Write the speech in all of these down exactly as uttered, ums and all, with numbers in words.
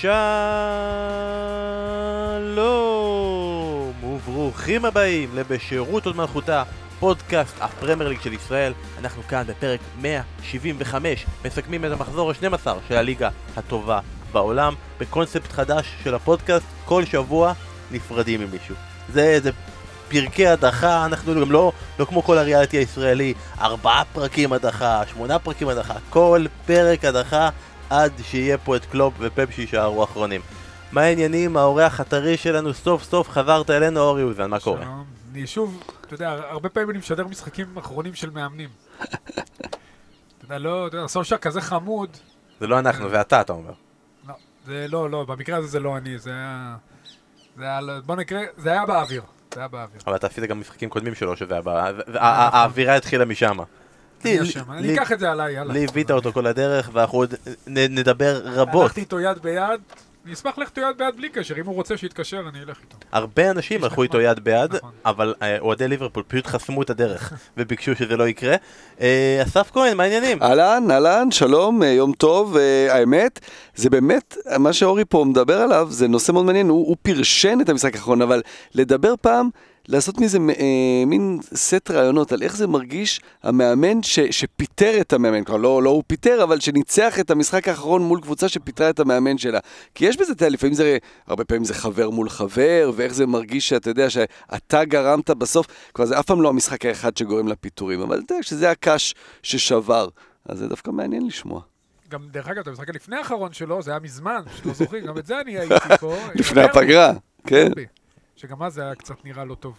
שלום וברוכים הבאים לבשירות עוד מלכותה, פודקאסט הפרמיירליג של ישראל. אנחנו כאן בפרק מאה שבעים וחמש, מסכמים את המחזור ה-שתים עשרה של הליגה הטובה בעולם בקונספט חדש של הפודקאסט. כל שבוע נפרדים עם מישהו, זה, זה פרקי הדחה. אנחנו גם לא, לא כמו כל הריאליטי הישראלי, ארבעה פרקים הדחה, שמונה פרקים הדחה, כל פרק הדחה עד שיהיה פה את קלופ ופפ שישארו אחרונים. מה העניינים? האורח הטרי שלנו סוף סוף חזרת אלינו, אורי אוזן, מה קורה? אני שוב, אתה יודע, הרבה פעמים אני משדר משחקים אחרונים של מאמנים. אתה יודע, לא, אתה יודע, סולשיאר כזה חמוד. זה לא אנחנו, זה אתה, אתה אומר. לא, זה לא, לא, במקרה הזה זה לא אני, זה היה... זה היה, בוא נקרא, זה היה באוויר, זה היה באוויר. אבל אתה עשית גם משחקים קודמים שלו, שזה היה באוויר, האווירה התחילה משם. אני אקח את זה עליי, יאללה. להביט אותו כל הדרך, ואנחנו עוד נדבר רבות. הלכתי איתו יד ביד, אני אשמח ללכת איתו יד ביד בלי קשר, אם הוא רוצה שיתקשר אני אלך איתו. הרבה אנשים הלכו איתו יד ביד, אבל אוהדי ליברפול פשוט חסמו את הדרך, וביקשו שזה לא יקרה. אסף כהן, מה העניינים? אהלן, אהלן, שלום, יום טוב. האמת, זה באמת, מה שאורי פה מדבר עליו, זה נושא מאוד מעניין, הוא פרשן את המשחק האחרון, אבל לדבר פעם... לעשות מזה אה, מין סט רעיונות על איך זה מרגיש המאמן ש, שפיטר את המאמן, כלומר לא, לא הוא פיטר, אבל שניצח את המשחק האחרון מול קבוצה שפיטרה את המאמן שלה. כי יש בזה, תהיה, לפעמים זה, הרבה פעמים זה חבר מול חבר, ואיך זה מרגיש שאתה יודע שאתה גרמת בסוף, כלומר זה אף פעם לא המשחק האחד שגורם לפיטורים, אבל אתה יודע שזה הקש ששבר, אז זה דווקא מעניין לשמוע. גם דרך אגב, אתה משחק לפני האחרון שלו, זה היה מזמן, שלא זוכרים, גם את זה אני הייתי פה. לפני הפגרה, כן. שגם אז זה היה קצת נראה לא טוב.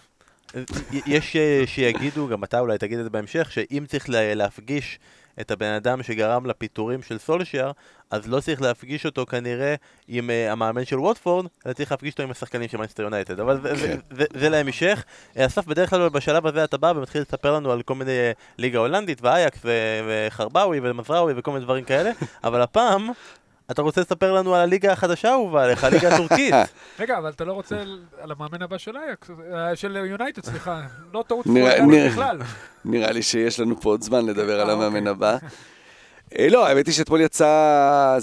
יש שיגידו, גם אתה אולי תגיד את זה בהמשך, שאם צריך להפגיש את הבן אדם שגרם לפיטורים של סולשיאר, אז לא צריך להפגיש אותו כנראה עם המאמן של ווטפורד, אלא צריך להפגיש אותו עם השחקנים של מנצ'סטר יונייטד. אבל זה להמשך. אסף, בדרך כלל בשלב הזה אתה בא ומתחיל לספר לנו על כל מיני ליגה הולנדית, ואייקס וחרבאוי ומזראוי וכל מיני דברים כאלה, אבל הפעם... אתה רוצה לספר לנו על הליגה החדשה ובעליך, הליגה הטורקית. רגע, אבל אתה לא רוצה על המאמן הבא של אייקס, של יונייטד, סליחה, לא טעות בכלל. נראה לי שיש לנו פה עוד זמן לדבר על המאמן הבא. לא, האמת היא שאתמול יצא,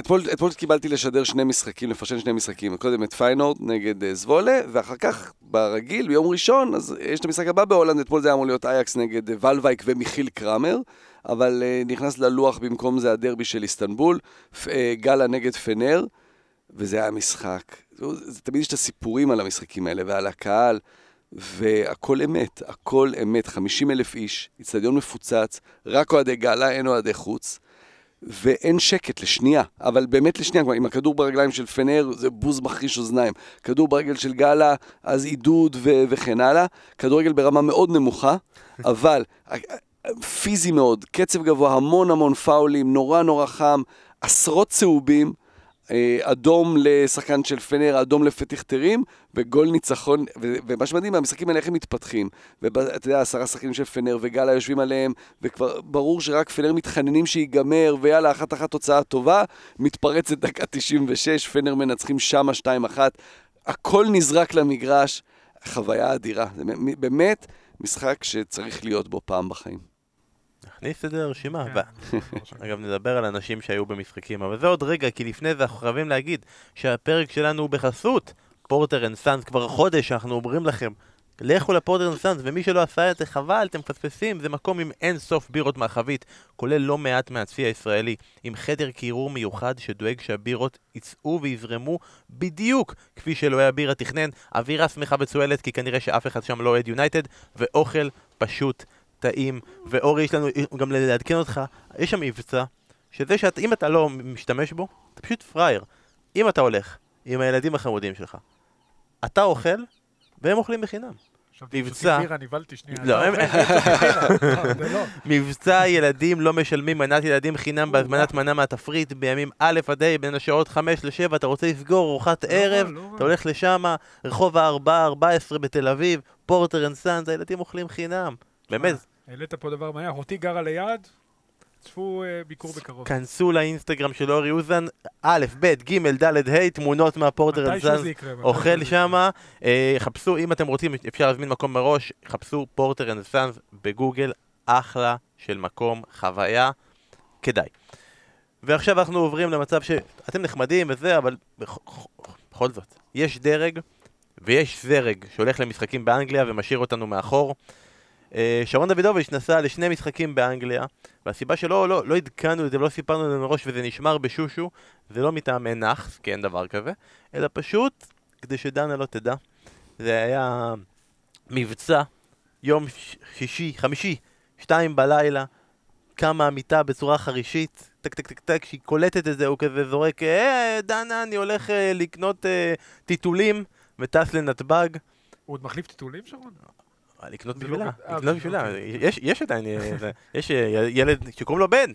אתמול קיבלתי לשדר שני משחקים, לפרשן שני משחקים, קודם את פיינורד נגד זבולה, ואחר כך ברגיל, ביום ראשון, אז יש את המשחק הבא בהולנד, אתמול זה אמור להיות אייקס נגד ולווייק ומיכיל קרמר, אבל נכנס ללוח במקום זה הדרבי של איסטנבול, גאלה נגד פנר, וזה היה משחק. תמיד יש את הסיפורים על המשחקים האלה ועל הקהל, והכל אמת, הכל אמת, חמישים אלף איש, אצטדיון מפוצץ, רק אוהדי גאלה, אין אוהדי חוץ, ואין שקט לשנייה, אבל באמת לשנייה, עם הכדור ברגליים של פנר, זה בוז מחריש אוזניים, כדור ברגל של גאלה, אז עידוד ו- וכן הלאה, כדורגל ברמה מאוד נמוכה, אבל... פיזי מאוד, קצב גבוה, המון המון פאולים, נורא נורא חם, עשרות צהובים, אדום לשחקן של פנר, אדום לפתיחתרים, וגול ניצחון, ו- ומה שמדהים, המשחקים האלה איך הם מתפתחים, ואתה יודע, עשרה שחקנים של פנר וגאלה יושבים עליהם, וכבר ברור שרק פנר מתחננים שיגמר, ויאללה, אחת אחת תוצאה טובה, מתפרצת דקה תשעים ושש, פנר מנצחים שמה שתיים אחת, הכל נזרק למגרש, חוויה אדירה, זה באמת משחק שצריך להיות בו פעם בחיים. נכניס את זה לרשימה, אגב נדבר על אנשים שהיו במשחקים, אבל זה עוד רגע, כי לפני זה אנחנו חייבים להגיד שהפרק שלנו הוא בחסות פורטר אנד סאנס. כבר חודש אנחנו אומרים לכם, לכו לפורטר אנד סאנס, ומי שלא עשה את זה חבל, אתם מפספסים. זה מקום עם אין סוף בירות מהחבית, כולל לא מעט מהצי הישראלי, עם חדר קירור מיוחד שדואג שהבירות יצאו ויזרמו בדיוק כפי שלא היה בירה תכנן, אווירה שמחה וצועלת, כי כנראה שאף אחד שם לא אוהד יונייטד, ואוכל פשוט טעים. ואורי, יש לנו גם לעדכן אותך, יש שם מבצע, שזה שאם אתה לא משתמש בו, אתה פשוט פרייר. אם אתה הולך עם הילדים החמודים שלך, אתה אוכל, והם אוכלים בחינם. מבצע... מבצע ילדים לא משלמים, מנת ילדים חינם בהזמנת מנה מהתפריט בימים א' עד ה' בין השעות חמש לשבע. אתה רוצה לסגור ארוחת ערב, אתה הולך לשם, רחוב הארבע ארבע עשרה בתל אביב, פורטר אנד סאנס, הילדים אוכלים חינם. באמת. העלית פה דבר מעניין, אחותי גרה ליד, צפו ביקור בקרוב. כנסו לאינסטגרם של אורי אוזן, א', ב', ג', ד', ה', תמונות מהפורטר אנד סאנס, אוכל שמה, חפשו, אם אתם רוצים, אפשר להזמין מקום מראש, חפשו פורטר אנד סאנס בגוגל, אחלה של מקום, חוויה, כדאי. ועכשיו אנחנו עוברים למצב שאתם נחמדים וזה, אבל בכל זאת, יש דרג ויש זרג שהולך למשחקים באנגליה ומשאיר אותנו מאחור. שרון דוידוביץ' נסע לשני משחקים באנגליה, והסיבה שלא לא, לא עדכנו את זה, לא סיפרנו את זה מראש, וזה נשמר בשושו, זה לא מטעם אינך, כי אין דבר כזה, אלא פשוט כדי שדנה לא תדע. זה היה מבצע יום שישי, חמישי, שתיים בלילה, קמה המיטה בצורה חרישית, טק טק טק טק, שהיא קולטת את זה, הוא כזה זורק, אה, דנה, אני הולך אה, לקנות אה, טיטולים, וטס לנתב"ג. הוא עוד מחליף טיטולים, שרון? לקנות בשבילה, לקנות בשבילה, יש עדיין, יש ילד שקוראים לו בן,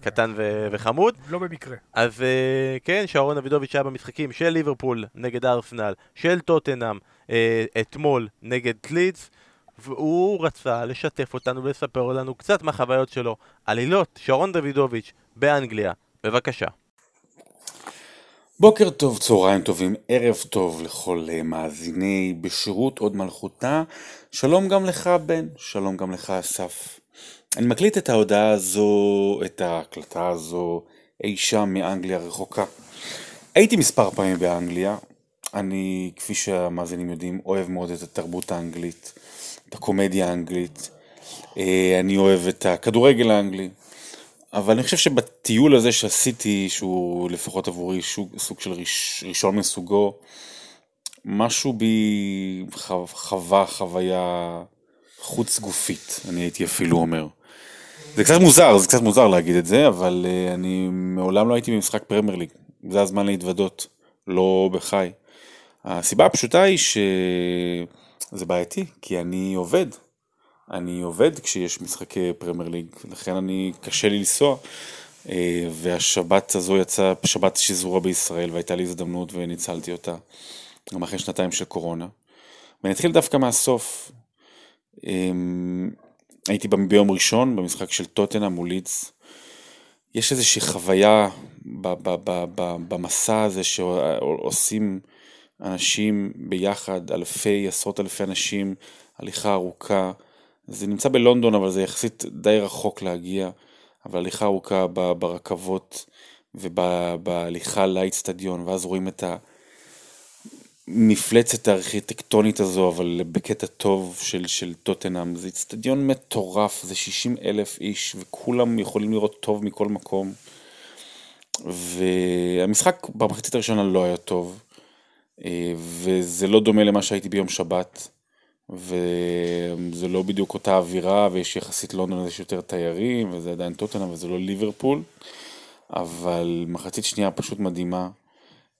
קטן וחמוד. לא במקרה. אז כן, שרון דוידוביץ' היה במשחקים של ליברפול נגד ארסנל, של טוטנהאם, אתמול נגד לידס, והוא רצה לשתף אותנו ולספר לנו קצת מהחוויות שלו. עלילות, שרון דוידוביץ' באנגליה, בבקשה. בוקר טוב, צהריים טובים, ערב טוב לכל מאזיני בשירות עוד מלכותה. שלום גם לך בן, שלום גם לך אסף. אני מקליט את ההודעה הזו, את ההקלטה הזו, אי שם מאנגליה רחוקה. הייתי מספר פעמים באנגליה, אני כפי שהמאזינים יודעים אוהב מאוד את התרבות האנגלית, את הקומדיה האנגלית, אני אוהב את הכדורגל האנגלי. אבל אני חושב שבטיול הזה שעשיתי, שהוא לפחות עבורי סוג של ראשון מסוגו, משהו בי חווה חוויה חוץ גופית, אני הייתי אפילו אומר. זה קצת מוזר, זה קצת מוזר להגיד את זה, אבל אני מעולם לא הייתי במשחק פרמיירליג, זה הזמן להתוודות, לא בחי. הסיבה הפשוטה היא שזה בעייתי, כי אני עובד. אני עובד כשיש משחקי פרמיירליג, לכן אני קשה לי לנסוע, והשבת הזו יצאה שבת שזורה בישראל, והייתה לי הזדמנות וניצלתי אותה, גם אחרי שנתיים של קורונה. ונתחיל דווקא מהסוף, הייתי ביום ראשון במשחק של טוטנהאם מול לידס, יש איזושהי חוויה במסע הזה שעושים אנשים ביחד, אלפי, עשרות אלפי אנשים, הליכה ארוכה, זה נמצא בלונדון, אבל זה יחסית די רחוק להגיע, אבל הליכה ארוכה ברכבות ובהליכה לאצטדיון, ואז רואים את המפלצת הארכיטקטונית הזו, אבל בקטע טוב של, של טוטנהאם, זה אצטדיון מטורף, זה שישים אלף איש, וכולם יכולים לראות טוב מכל מקום, והמשחק במחצית הראשונה לא היה טוב, וזה לא דומה למה שהייתי ביום שבת, וזה לא בדיוק אותה אווירה, ויש יחסית לונדון יש יותר תיירים, וזה עדיין טוטנהאם, וזה לא ליברפול, אבל מחצית שנייה פשוט מדהימה,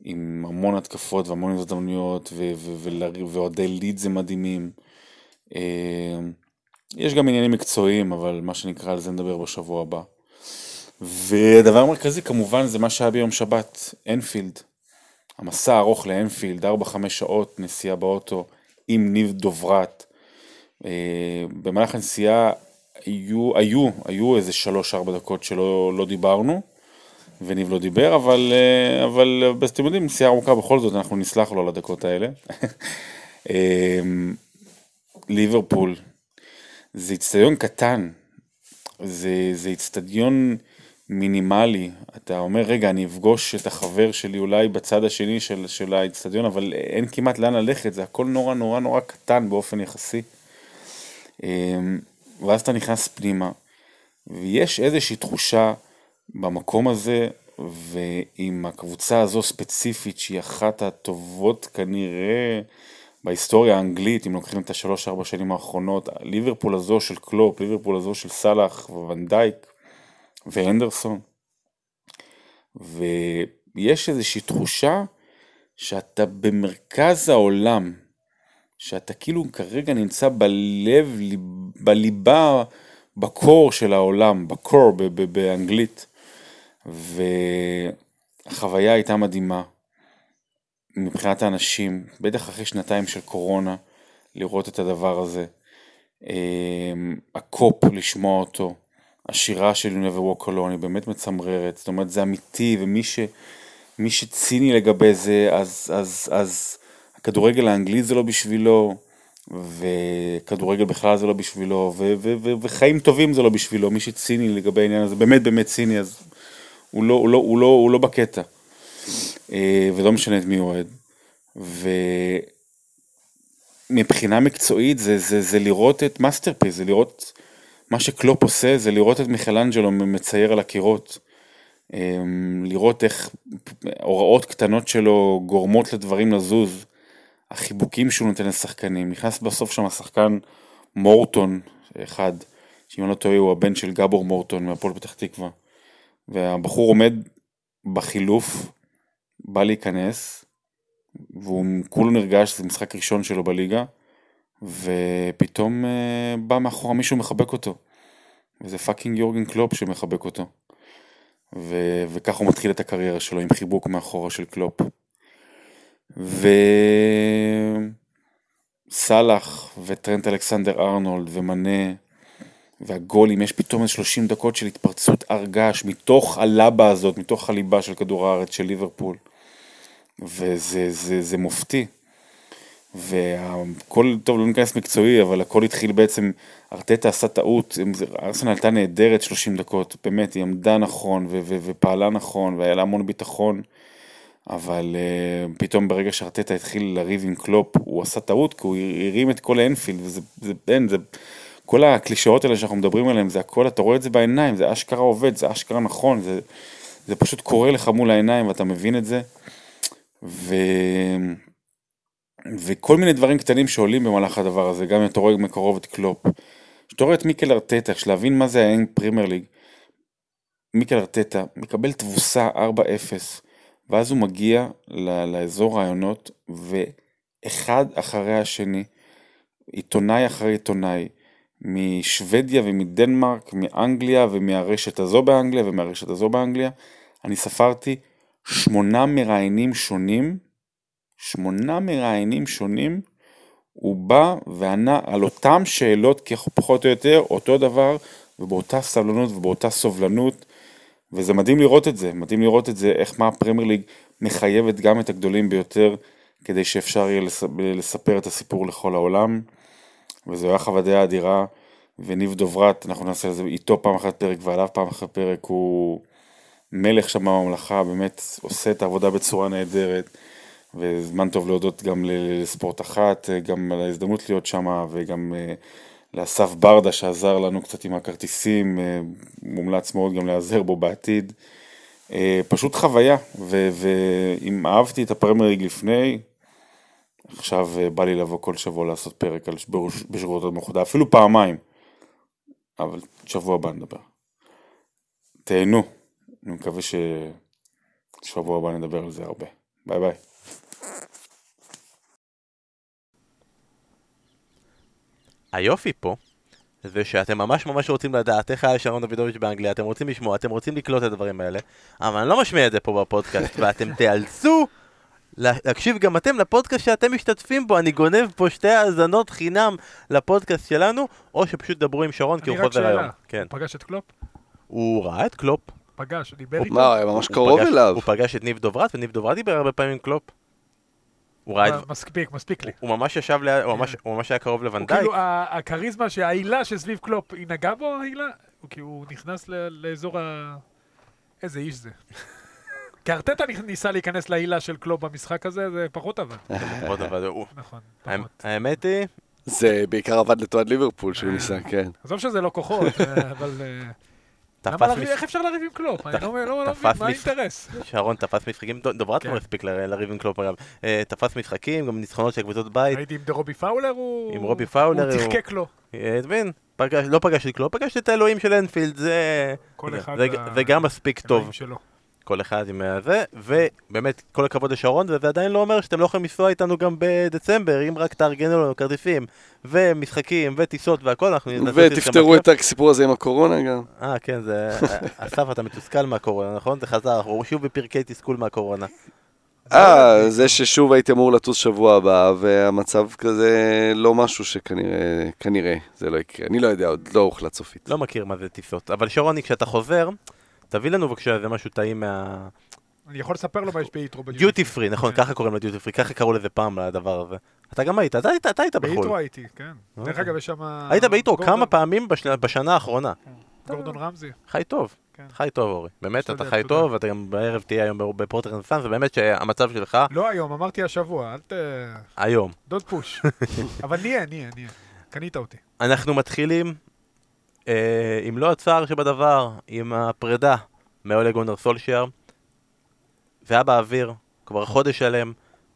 עם המון התקפות והמון הזדמנויות, ועודי ליד זה מדהימים. יש גם עניינים מקצועיים, אבל מה שנקרא על זה נדבר בשבוע הבא. והדבר המרכזי כמובן זה מה שהיה ביום שבת, אנפילד. המסע הארוך לאנפילד, ארבע חמש שעות נסיעה באוטו, עם ניב דוברת, במהלך הנסיעה היו, היו, היו איזה שלוש ארבע דקות שלא לא דיברנו, וניב לא דיבר, אבל, אבל אתם יודעים, נסיעה ארוכה בכל זאת, אנחנו נסלח לו על הדקות האלה. ליברפול, זה אצטדיון קטן, זה, זה אצטדיון מינימלי, אתה אומר, רגע, אני אפגוש את החבר שלי אולי בצד השני של, של האצטדיון, אבל אין כמעט לאן ללכת, זה הכל נורא נורא נורא קטן באופן יחסי. ואז אתה נכנס פנימה, ויש איזושהי תחושה במקום הזה, ועם הקבוצה הזו ספציפית, שהיא אחת הטובות כנראה בהיסטוריה האנגלית, אם לוקחים את השלוש-ארבע שנים האחרונות, ליברפול הזו של קלופ, ליברפול הזו של סלאח וונדייק, ואנדרסון, ויש איזושהי תחושה שאתה במרכז העולם, שאתה כאילו כרגע נמצא בלב, בליבה, בקור של העולם, בקור באנגלית, והחוויה הייתה מדהימה מבחינת האנשים, בטח אחרי שנתיים של קורונה, לראות את הדבר הזה, הקופ לשמוע אותו, השירה של יוניבר ווקולון היא באמת מצמררת, זאת אומרת זה אמיתי, ומי ש, מי שציני לגבי זה, אז, אז, אז הכדורגל האנגלי זה לא בשבילו, וכדורגל בכלל זה לא בשבילו, ו, ו, ו, וחיים טובים זה לא בשבילו, מי שציני לגבי העניין הזה, באמת באמת ציני, אז הוא לא, הוא לא, הוא לא, הוא לא בקטע. ולא משנה את מי הוא אוהד. ומבחינה מקצועית זה, זה, זה לראות את מאסטרפיס, זה לראות מה שקלופ עושה, זה לראות את מיכלאנג'לו מצייר על הקירות. לראות איך הוראות קטנות שלו גורמות לדברים לזוז. החיבוקים שהוא נותן לשחקנים. נכנס בסוף שם השחקן מורטון אחד, שאם אני לא טועה הוא הבן של גבור מורטון מהפועל פתח תקווה. והבחור עומד בחילוף, בא להיכנס, והוא כולו נרגש, זה משחק ראשון שלו בליגה, ופתאום בא מאחורה מישהו מחבק אותו. וזה פאקינג יורגן קלופ שמחבק אותו. ו- וכך הוא מתחיל את הקריירה שלו, עם חיבוק מאחורה של קלופ. וסלאח וטרנט אלכסנדר ארנולד ומנה והגולים, יש פתאום שלושים דקות של התפרצות ארגש מתוך הלבה הזאת, מתוך הליבה של כדור הארץ של ליברפול, וזה זה, זה מופתי. והכל, טוב, לא נכנס מקצועי, אבל הכל התחיל בעצם, ארטטה עשה טעות, ארסנל הייתה נהדרת שלושים דקות, באמת היא עמדה נכון ו- ו- ופעלה נכון והיה לה המון ביטחון, אבל uh, פתאום ברגע שארטטה התחיל לריב עם קלופ, הוא עשה טעות, כי הוא הרים את כל האנפילד, וזה, זה, אין, זה, כל הקלישאות האלה שאנחנו מדברים עליהם, זה הכל, אתה רואה את זה בעיניים, זה אשכרה עובד, זה אשכרה נכון, זה, זה פשוט קורה לך מול העיניים, ואתה מבין את זה, ו... וכל מיני דברים קטנים שעולים במהלך הדבר הזה, גם אם אתה רואה מקרוב את קלופ, שאתה רואה את מיקל ארטטה, שלהבין מה זה הפרמיירליג, מיקל ארטטה מקבל תבוסה ארבע אפס, ואז הוא מגיע לאזור רעיונות, ואחד אחרי השני, עיתונאי אחרי עיתונאי, משוודיה ומדנמרק, מאנגליה ומהרשת הזו באנגליה ומהרשת הזו באנגליה, אני ספרתי שמונה מראיינים שונים, שמונה מראיינים שונים, הוא בא וענה על אותם שאלות, כפחות או יותר, אותו דבר, ובאותה סבלנות ובאותה סובלנות, וזה מדהים לראות את זה, מדהים לראות את זה, איך מה הפרמיירליג מחייבת גם את הגדולים ביותר, כדי שאפשר יהיה לספר את הסיפור לכל העולם, וזו היה חוות דעה אדירה, וניב דוברת, אנחנו נעשה לזה איתו פעם אחת פרק, ועליו פעם אחת פרק, הוא מלך שם בממלכה, באמת עושה את העבודה בצורה נהדרת, וזמן טוב להודות גם לספורט אחת, גם על ההזדמנות להיות שם, וגם... לאסף ברדה שעזר לנו קצת עם הכרטיסים, מומלץ מאוד גם לעזר בו בעתיד, פשוט חוויה, ואם אהבתי את הפרמיירליג לפני, עכשיו בא לי לבוא כל שבוע לעשות פרק בשבועות עד מחודש, אפילו פעמיים, אבל שבוע הבא נדבר. תהנו, אני מקווה ששבוע הבא נדבר על זה הרבה. ביי ביי. היופי פה, זה שאתם ממש ממש רוצים לדעת איך היה שרון דוידוביץ' באנגליה, אתם רוצים לשמוע, אתם רוצים לקלוט את הדברים האלה, אבל אני לא משמיע את זה פה בפודקאסט, ואתם תיאלצו להקשיב גם אתם לפודקאסט שאתם משתתפים בו, אני גונב פה שתי האזנות חינם לפודקאסט שלנו, או שפשוט דברו עם שרון כי הוא חוזר היום. הוא פגש את קלופ? הוא ראה את קלופ. פגש, דיבר איתו. מה, היה ממש קרוב אליו. הוא פגש את ניב דוברת, וניב דוברת דיבר הרבה פעמים עם קלופ. מספיק, מספיק לי. הוא ממש ישב, הוא ממש היה קרוב לוונדייק. הוא כאילו, הקריזמה שהעילה שסביב קלופ, היא נגעה בו העילה? הוא כאילו נכנס לאזור ה... איזה איש זה. כי ארטטה ניסה להיכנס לעילה של קלופ במשחק הזה, זה פחות עבד. פחות עבד, הוא. נכון, פחות. האמת היא... זה בעיקר עבד לטועד ליברפול שהוא ניסה, כן. עזוב שזה לא כוחות, אבל... איך אפשר לריב עם קלופ? אני לא מבין, מה האינטרס? שרון, תפס משחקים, דוברת לא מספיק לריב עם קלופ אגב, תפס משחקים, גם ניצחונות של קבוצות בית. הייתי עם רובי פאולר, הוא תחקק לו. תבין, לא פגש את קלופ, פגש את האלוהים של אנפילד, זה גם מספיק טוב. כל אחד עם זה, ובאמת כל הכבוד לשרון, וזה עדיין לא אומר שאתם לא יכולים לנסוע איתנו גם בדצמבר, אם רק תארגנו לנו כרטיסים, ומשחקים, וטיסות והכל, אנחנו ננסה... ותפתרו את הסיפור הזה עם הקורונה גם. אה, כן, זה... אסף, אתה מתוסכל מהקורונה, נכון? זה חזר, אנחנו שוב בפרקי תסכול מהקורונה. אה, זה ששוב הייתי אמור לטוס שבוע הבא, והמצב כזה לא משהו שכנראה, כנראה, זה לא יקרה. אני לא יודע, עוד לא הוחלט סופית. לא מכיר מה זה טיסות, אבל שרוני, כשאתה חוזר, תביא לנו בבקשה, זה משהו טעים מה... אני יכול לספר לו מה יש ביתרו בדיוטי. דיוטי פרי, נכון, ככה קוראים לדיוטי פרי, ככה קראו לזה פעם לדבר הזה. אתה גם היית, אתה היית בחול. ביתרו הייתי, כן. דרך אגב, יש שם... היית ביתרו כמה פעמים בשנה האחרונה. גורדון רמזי. חי טוב. חי טוב אורי, באמת אתה חי טוב, ואתה גם בערב תהיה היום בפורטר אנד סאנס, ובאמת שהמצב שלך... לא היום, אמרתי השבוע, אל ת... היום. דוד פוש. אבל נהיה, נהיה, נהיה. קנית אותי. אנחנו מתחילים, אם לא הצער שבדבר, עם הפרידה מאולה גונאר סולשיאר, זה היה באוויר, כבר חודש שלם,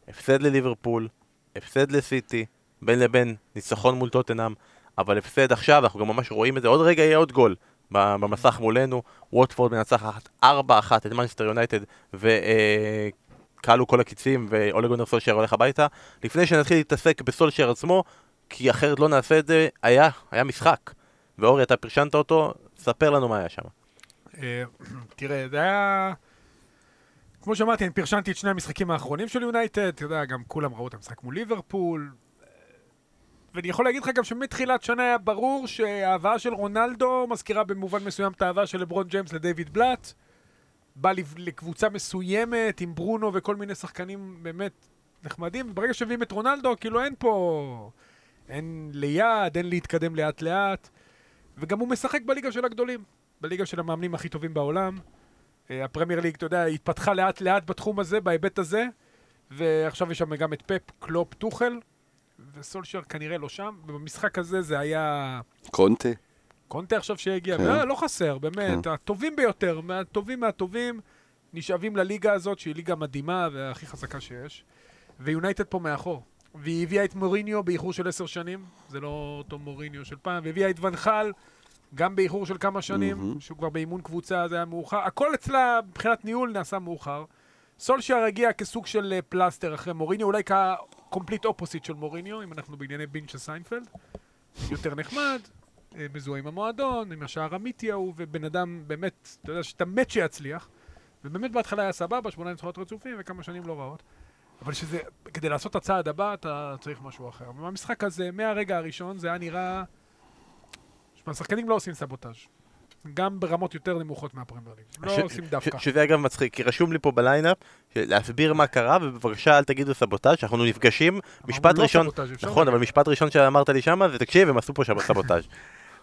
הפסד לליברפול, הפסד לסיטי, בין לבין ניצחון מול טוטנהאם, אבל הפסד עכשיו, אנחנו גם ממש רואים את זה, עוד רגע יהיה עוד גול במסך מולנו, ווטפורד מנצחת ארבע אחת את מנצ'סטר יונייטד, וקלו כל הקיצים, ואולה גונאר סולשיאר הולך הביתה. לפני שנתחיל להתעסק בסולשיאר עצמו, כי אחרת לא נעשה את זה, היה, היה משחק. ואורי, אתה פרשנת אותו, ספר לנו מה היה שם. תראה, זה היה... כמו שאמרתי, אני פרשנתי את שני המשחקים האחרונים של יונייטד, אתה יודע, גם כולם ראו את המשחק מול ליברפול, ואני יכול להגיד לך גם שמתחילת שנה היה ברור שההבאה של רונלדו מזכירה במובן מסוים את ההבאה של לברון ג'יימס לדייוויד בלאט, בא לקבוצה מסוימת עם ברונו וכל מיני שחקנים באמת נחמדים, ברגע שביאים את רונלדו, כאילו אין פה, אין ליד, אין להתקדם לאט לאט, וגם הוא משחק בליגה של הגדולים, בליגה של המאמנים הכי טובים בעולם, הפרמיירליג, אתה יודע, התפתחה לאט לאט בתחום הזה, בהיבט הזה, ועכשיו יש שם גם את פפ, קלופ, טוחל, וסולשיאר כנראה לא שם, ובמשחק הזה זה היה... קונטה. קונטה עכשיו שהגיע, כן. לא חסר, באמת, כן. הטובים ביותר, מהטובים מהטובים, נשאבים לליגה הזאת, שהיא ליגה מדהימה והכי חזקה שיש, ויונייטד פה מאחור, והיא הביאה את מוריניו באיחור של עשר שנים, זה לא אותו מוריניו של פעם, והביאה את ונחל, גם באיחור של כמה שנים, שהוא כבר באימון קבוצה, זה היה מאוחר. הכל אצלה, מבחינת ניהול, נעשה מאוחר. סולשיאר הגיע כסוג של פלסטר אחרי מוריניו, אולי כקומפליט אופוסיט של מוריניו, אם אנחנו בענייני בינצ'ה סיינפלד. יותר נחמד, מזוהה עם המועדון, עם השער אמיתי ההוא, ובן אדם באמת, אתה יודע, שאתה מת שיצליח. ובאמת בהתחלה היה סבבה, שמונה נצחונות רצופים, וכמה שנים לא רעות. אבל שזה, כדי לעשות את הצעד הבא, אתה צריך משהו אחר. ובמשחק הזה, מהרגע הראשון, זה היה נראה השחקנים לא עושים סבוטאז' גם ברמות יותר נמוכות מהפרמיירליג לא עושים דווקא. שזה אגב מצחיק, כי רשום לי פה בליינאפ להסביר מה קרה ובבקשה אל תגידו סבוטאז' אנחנו נפגשים משפט ראשון נכון אבל משפט ראשון שאמרת לי שמה ותקשיב הם עשו פה סבוטאז'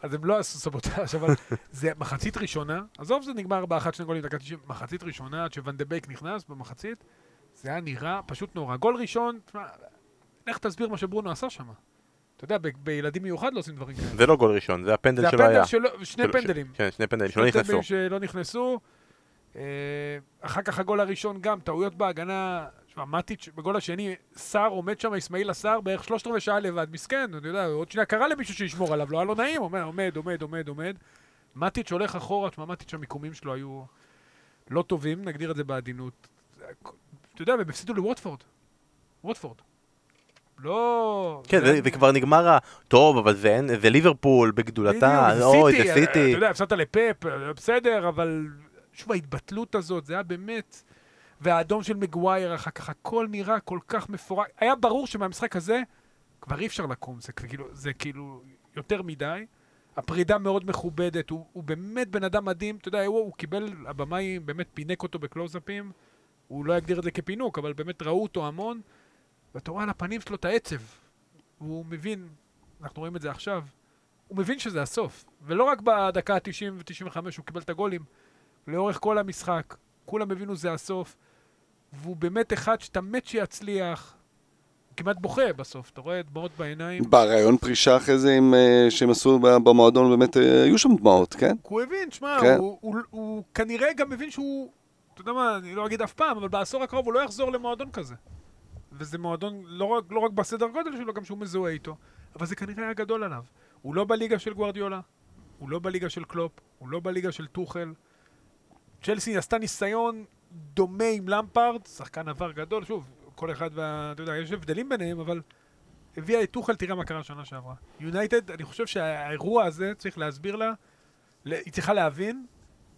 אז הם לא עשו סבוטאז' אבל זה מחצית ראשונה עזוב זה נגמר באחת שני גולים דקה תשעים מחצית ראשונה עד שוואן דה בייק נכנס במחצית זה היה נראה פשוט נורא גול ראשון איך תסביר מה שברונו עשה שמה אתה יודע, בילדים מיוחד לא עושים דברים כאלה. זה לא גול ראשון, זה הפנדל שלא היה. זה הפנדל שלא, שני פנדלים. כן, שני פנדלים שלא נכנסו. שני פנדלים שלא נכנסו. אחר כך הגול הראשון גם, טעויות בהגנה, שמעמתית, בגול השני, שר עומד שם, אסמאעיל הסר, בערך שלושת רבעי שעה לבד, מסכן, אתה יודע, עוד שנייה קרא למישהו שישמור עליו, לא היה לו נעים, עומד, עומד, עומד, עומד, עומד. מאטיץ' הולך אחורה, מאטיץ' שהמיקומים שלו היו לא טובים, נגדיר את זה בעדינות. אתה יודע, הם הפסידו לווטפורד. ווטפורד. לא... כן, זה כבר נגמר טוב, אבל זה ליברפול בגדולתה, אוי, זה סיטי. אתה יודע, הפסדת לפאפ, בסדר, אבל שוב, ההתבטלות הזאת, זה היה באמת... והאדום של מגווייר, אחר כך הכל נראה כל כך מפורק. היה ברור שמהמשחק הזה כבר אי אפשר לקום, זה כאילו יותר מדי. הפרידה מאוד מכובדת, הוא באמת בן אדם מדהים, אתה יודע, הוא קיבל, הבמאי באמת פינק אותו בקלוזאפים, הוא לא יגדיר את זה כפינוק, אבל באמת ראו אותו המון. ואתה רואה על הפנים שלו את העצב, והוא מבין, אנחנו רואים את זה עכשיו, הוא מבין שזה הסוף, ולא רק בדקה ה-תשעים ו-תשעים וחמש הוא קיבל את הגולים, לאורך כל המשחק, כולם הבינו זה הסוף, והוא באמת אחד שאתה מת שיצליח, הוא כמעט בוכה בסוף, אתה רואה דמעות בעיניים. ברעיון פרישה אחרי זה שהם עשו במועדון, באמת היו שם דמעות, כן? הוא הבין, שמע, כן. הוא, הוא, הוא, הוא כנראה גם מבין שהוא, אתה יודע מה, אני לא אגיד אף פעם, אבל בעשור הקרוב הוא לא יחזור למועדון כזה. וזה מועדון לא רק, לא רק בסדר גודל שלו, גם שהוא מזוהה איתו, אבל זה כנראה היה גדול עליו. הוא לא בליגה של גוארדיולה, הוא לא בליגה של קלופ, הוא לא בליגה של טוחל. צ'לסי עשתה ניסיון דומה עם למפארד, שחקן עבר גדול, שוב, כל אחד, וה... אתה יודע, יש הבדלים ביניהם, אבל הביאה את טוחל, תראה מה קרה שנה שעברה. יונייטד, אני חושב שהאירוע הזה צריך להסביר לה, היא צריכה להבין,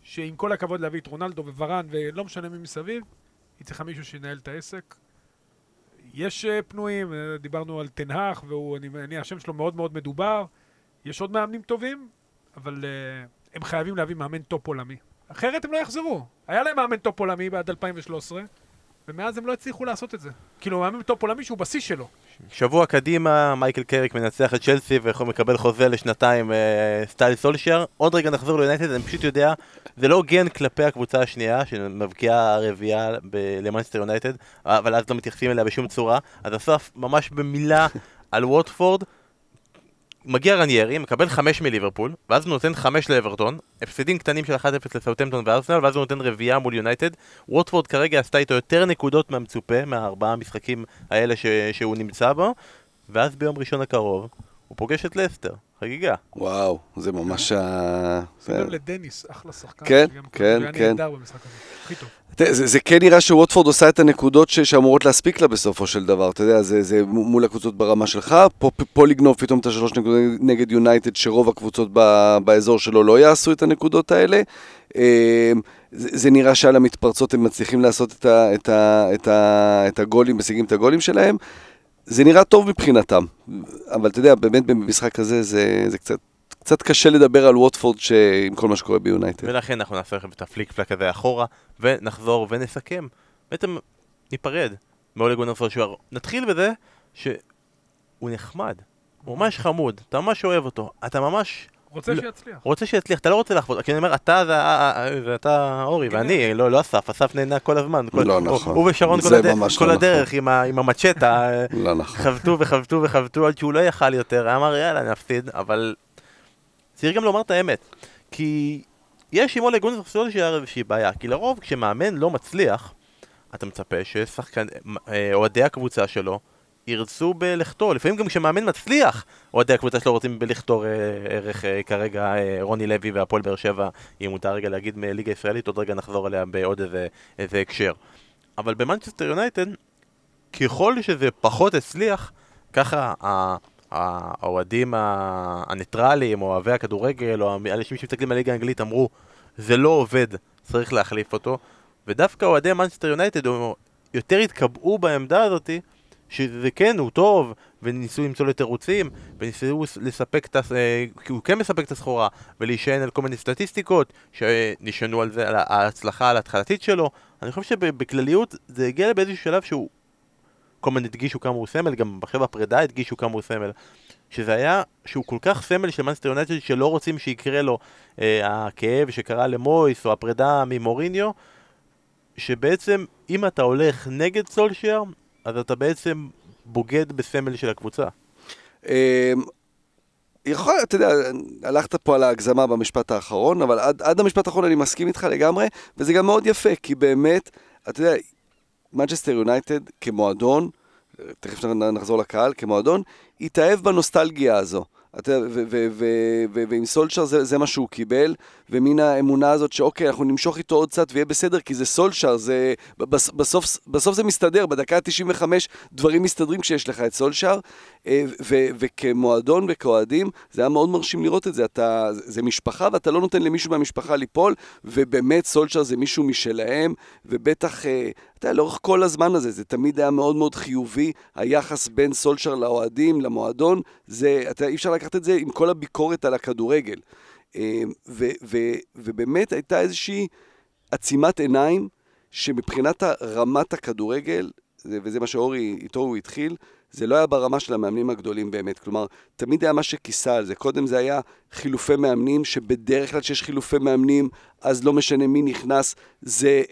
שעם כל הכבוד להביא את רונלדו וברן, ולא משנה מי מסביב, היא צריכה מישהו שינהל את העסק. יש פנויים, דיברנו על תנהך, ואני, השם שלו מאוד מאוד מדובר. יש עוד מאמנים טובים, אבל uh, הם חייבים להביא מאמן טופ עולמי. אחרת הם לא יחזרו. היה להם מאמן טופ עולמי בעד אלפיים ושלוש עשרה, ומאז הם לא הצליחו לעשות את זה. כאילו, מאמן טופ עולמי שהוא בסיס שלו. שבוע קדימה, מייקל קריק מנצח את צ'לסי ויכול מקבל חוזה לשנתיים סטייל סולשיאר. עוד רגע נחזור ליונייטד, אני פשוט יודע, זה לא הוגן כלפי הקבוצה השנייה שמבקיעה הרביעה למנצ'סטר יונייטד, אבל אז לא מתייחסים אליה בשום צורה. אז אסף, ממש במילה על ווטפורד, מגיע רניירי, מקבל חמש מליברפול, ואז הוא נותן חמש לאברטון, הפסדים קטנים של אחת אפס לסאוטהמפטון וארסנל, ואז הוא נותן רביעה מול יונייטד. ווטפורד כרגע עשתה איתו יותר נקודות מהמצופה, מהארבעה המשחקים האלה ש... שהוא נמצא בו, ואז ביום ראשון הקרוב הוא פוגש את לסטר, חגיגה. וואו, זה ממש ה... זה גם לדניס, אחלה שחקן. כן, כן, כן. זה כן נראה שווטפורד עושה את הנקודות שאמורות להספיק לה בסופו של דבר, אתה יודע, זה מול הקבוצות ברמה שלך, פה לגנוב פתאום את השלוש נקודות נגד יונייטד, שרוב הקבוצות באזור שלו לא יעשו את הנקודות האלה, זה נראה שעל המתפרצות הם מצליחים לעשות את הגולים, משיגים את הגולים שלהם, זה נראה טוב מבחינתם, אבל אתה יודע, באמת במשחק הזה זה, זה קצת, קצת קשה לדבר על ווטפורד עם כל מה שקורה ביונייטד. ולכן אנחנו נעשה את הפליק פלק הזה אחורה, ונחזור ונסכם. בעצם ניפרד מאולה גונאר סולשיאר. נתחיל בזה שהוא נחמד, הוא ממש חמוד, אתה ממש אוהב אותו, אתה ממש... רוצה שיצליח. רוצה שיצליח, אתה לא רוצה לחפות, כי אני אומר, אתה אורי ואני, לא אסף, אסף נהנה כל הזמן. לא נכון. הוא ושרון כל הדרך עם המצ'טה, חבטו וחבטו וחבטו, עד שהוא לא יכל יותר, אמר יאללה נפסיד, אבל צריך גם לומר את האמת, כי יש עם אולה גונאר סולשיאר איזושהי בעיה, כי לרוב כשמאמן לא מצליח, אתה מצפה שאוהדי הקבוצה שלו, ירצו בלכתור, לפעמים גם כשמאמן מצליח, אוהדי הקבוצה שלא רוצים בלכתור ערך כרגע רוני לוי והפועל באר שבע, אם מותר רגע להגיד מליגה ישראלית, עוד רגע נחזור עליה בעוד איזה הקשר. אבל במנצ'סטר יונייטד, ככל שזה פחות הצליח, ככה האוהדים הניטרליים, או אוהבי הכדורגל, או אנשים שמסתכלים על ליגה האנגלית אמרו, זה לא עובד, צריך להחליף אותו, ודווקא אוהדי מנצ'סטר יונייטד יותר התקבעו בעמדה הזאת, שזה כן, הוא טוב, וניסו למצוא לתירוצים, וניסו לספק, כי הוא כן מספק את הסחורה, ולהישען על כל מיני סטטיסטיקות, שנשענו על זה, על ההצלחה, על ההתחלתית שלו. אני חושב שבכלליות זה הגיע באיזשהו שלב שהוא, כל מיני הדגישו כמה הוא סמל, גם בחברה הפרידה הדגישו כמה הוא סמל, שזה היה שהוא כל כך סמל של מנצ'סטר יונייטד, שלא רוצים שיקרה לו הכאב שקרה למויס, או הפרידה ממוריניו, שבעצם אם אתה הולך נגד סולשיאר, אז אתה בעצם בוגד בסמל של הקבוצה. יכול, אתה יודע, הלכת פה על ההגזמה במשפט האחרון, אבל עד, עד המשפט האחרון אני מסכים איתך לגמרי, וזה גם מאוד יפה, כי באמת, אתה יודע, מנצ'סטר יונייטד כמועדון, תכף נחזור לקהל, כמועדון, התאהב בנוסטלגיה הזו. ועם סולשיאר זה מה שהוא קיבל, ומן האמונה הזאת שאוקיי, אנחנו נמשוך איתו עוד קצת ויהיה בסדר, כי זה סולשיאר, בסוף זה מסתדר, בדקה ה-תשעים וחמש דברים מסתדרים כשיש לך את סולשיאר, וכמועדון וכועדים זה היה מאוד מרשים לראות את זה, זה משפחה ואתה לא נותן למישהו מהמשפחה ליפול, ובאמת סולשיאר זה מישהו משלהם, ובטח לאורך כל הזמן הזה, זה תמיד היה מאוד מאוד חיובי, היחס בין סולשיאר לאוהדים, למועדון, זה, אתה אי אפשר לקחת את זה עם כל הביקורת על הכדורגל. ו, ו, ובאמת הייתה איזושהי עצימת עיניים, שמבחינת רמת הכדורגל, וזה מה שאורי איתו הוא התחיל, זה לא היה ברמה של המאמנים הגדולים באמת, כלומר, תמיד היה מה שכיסה על זה, קודם זה היה חילופי מאמנים, שבדרך כלל שיש חילופי מאמנים, אז לא משנה מי נכנס, זה,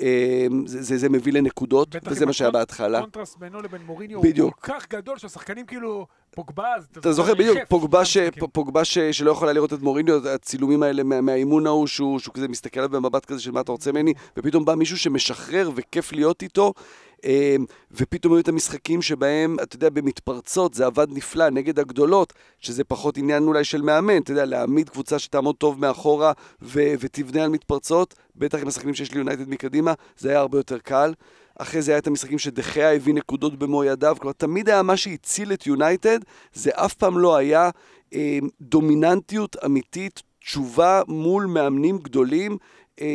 זה, זה, זה מביא לנקודות, וזה מה שהיה בהתחלה. קונטרסט בינו לבין מוריניו הוא כל כך גדול, שהשחקנים כאילו פוגבה, אתה זוכר בדיוק, פוגבה שלא יכולה לראות את מוריניו, הצילומים האלה מהאימון ההוא, שהוא כזה מסתכל עליו במבט כזה של מה אתה רוצה ממני, ופתאום בא מישהו שמשחרר וכיף להיות איתו, ופתאום היו את המשחקים שבהם, אתה יודע, במתפרצות, זה עבד נפלא נגד הגדולות, שזה פחות עניין אולי של מאמן, אתה יודע, להעמיד קבוצה שתעמוד טוב מאחורה ו- ותבנה על מתפרצות, בטח עם השחקנים שיש לי יונייטד מקדימה, זה היה הרבה יותר קל. אחרי זה היה את המשחקים שדחיה הביא נקודות במו ידיו, כלומר, תמיד היה מה שהציל את יונייטד, זה אף פעם לא היה אה, דומיננטיות אמיתית, תשובה מול מאמנים גדולים,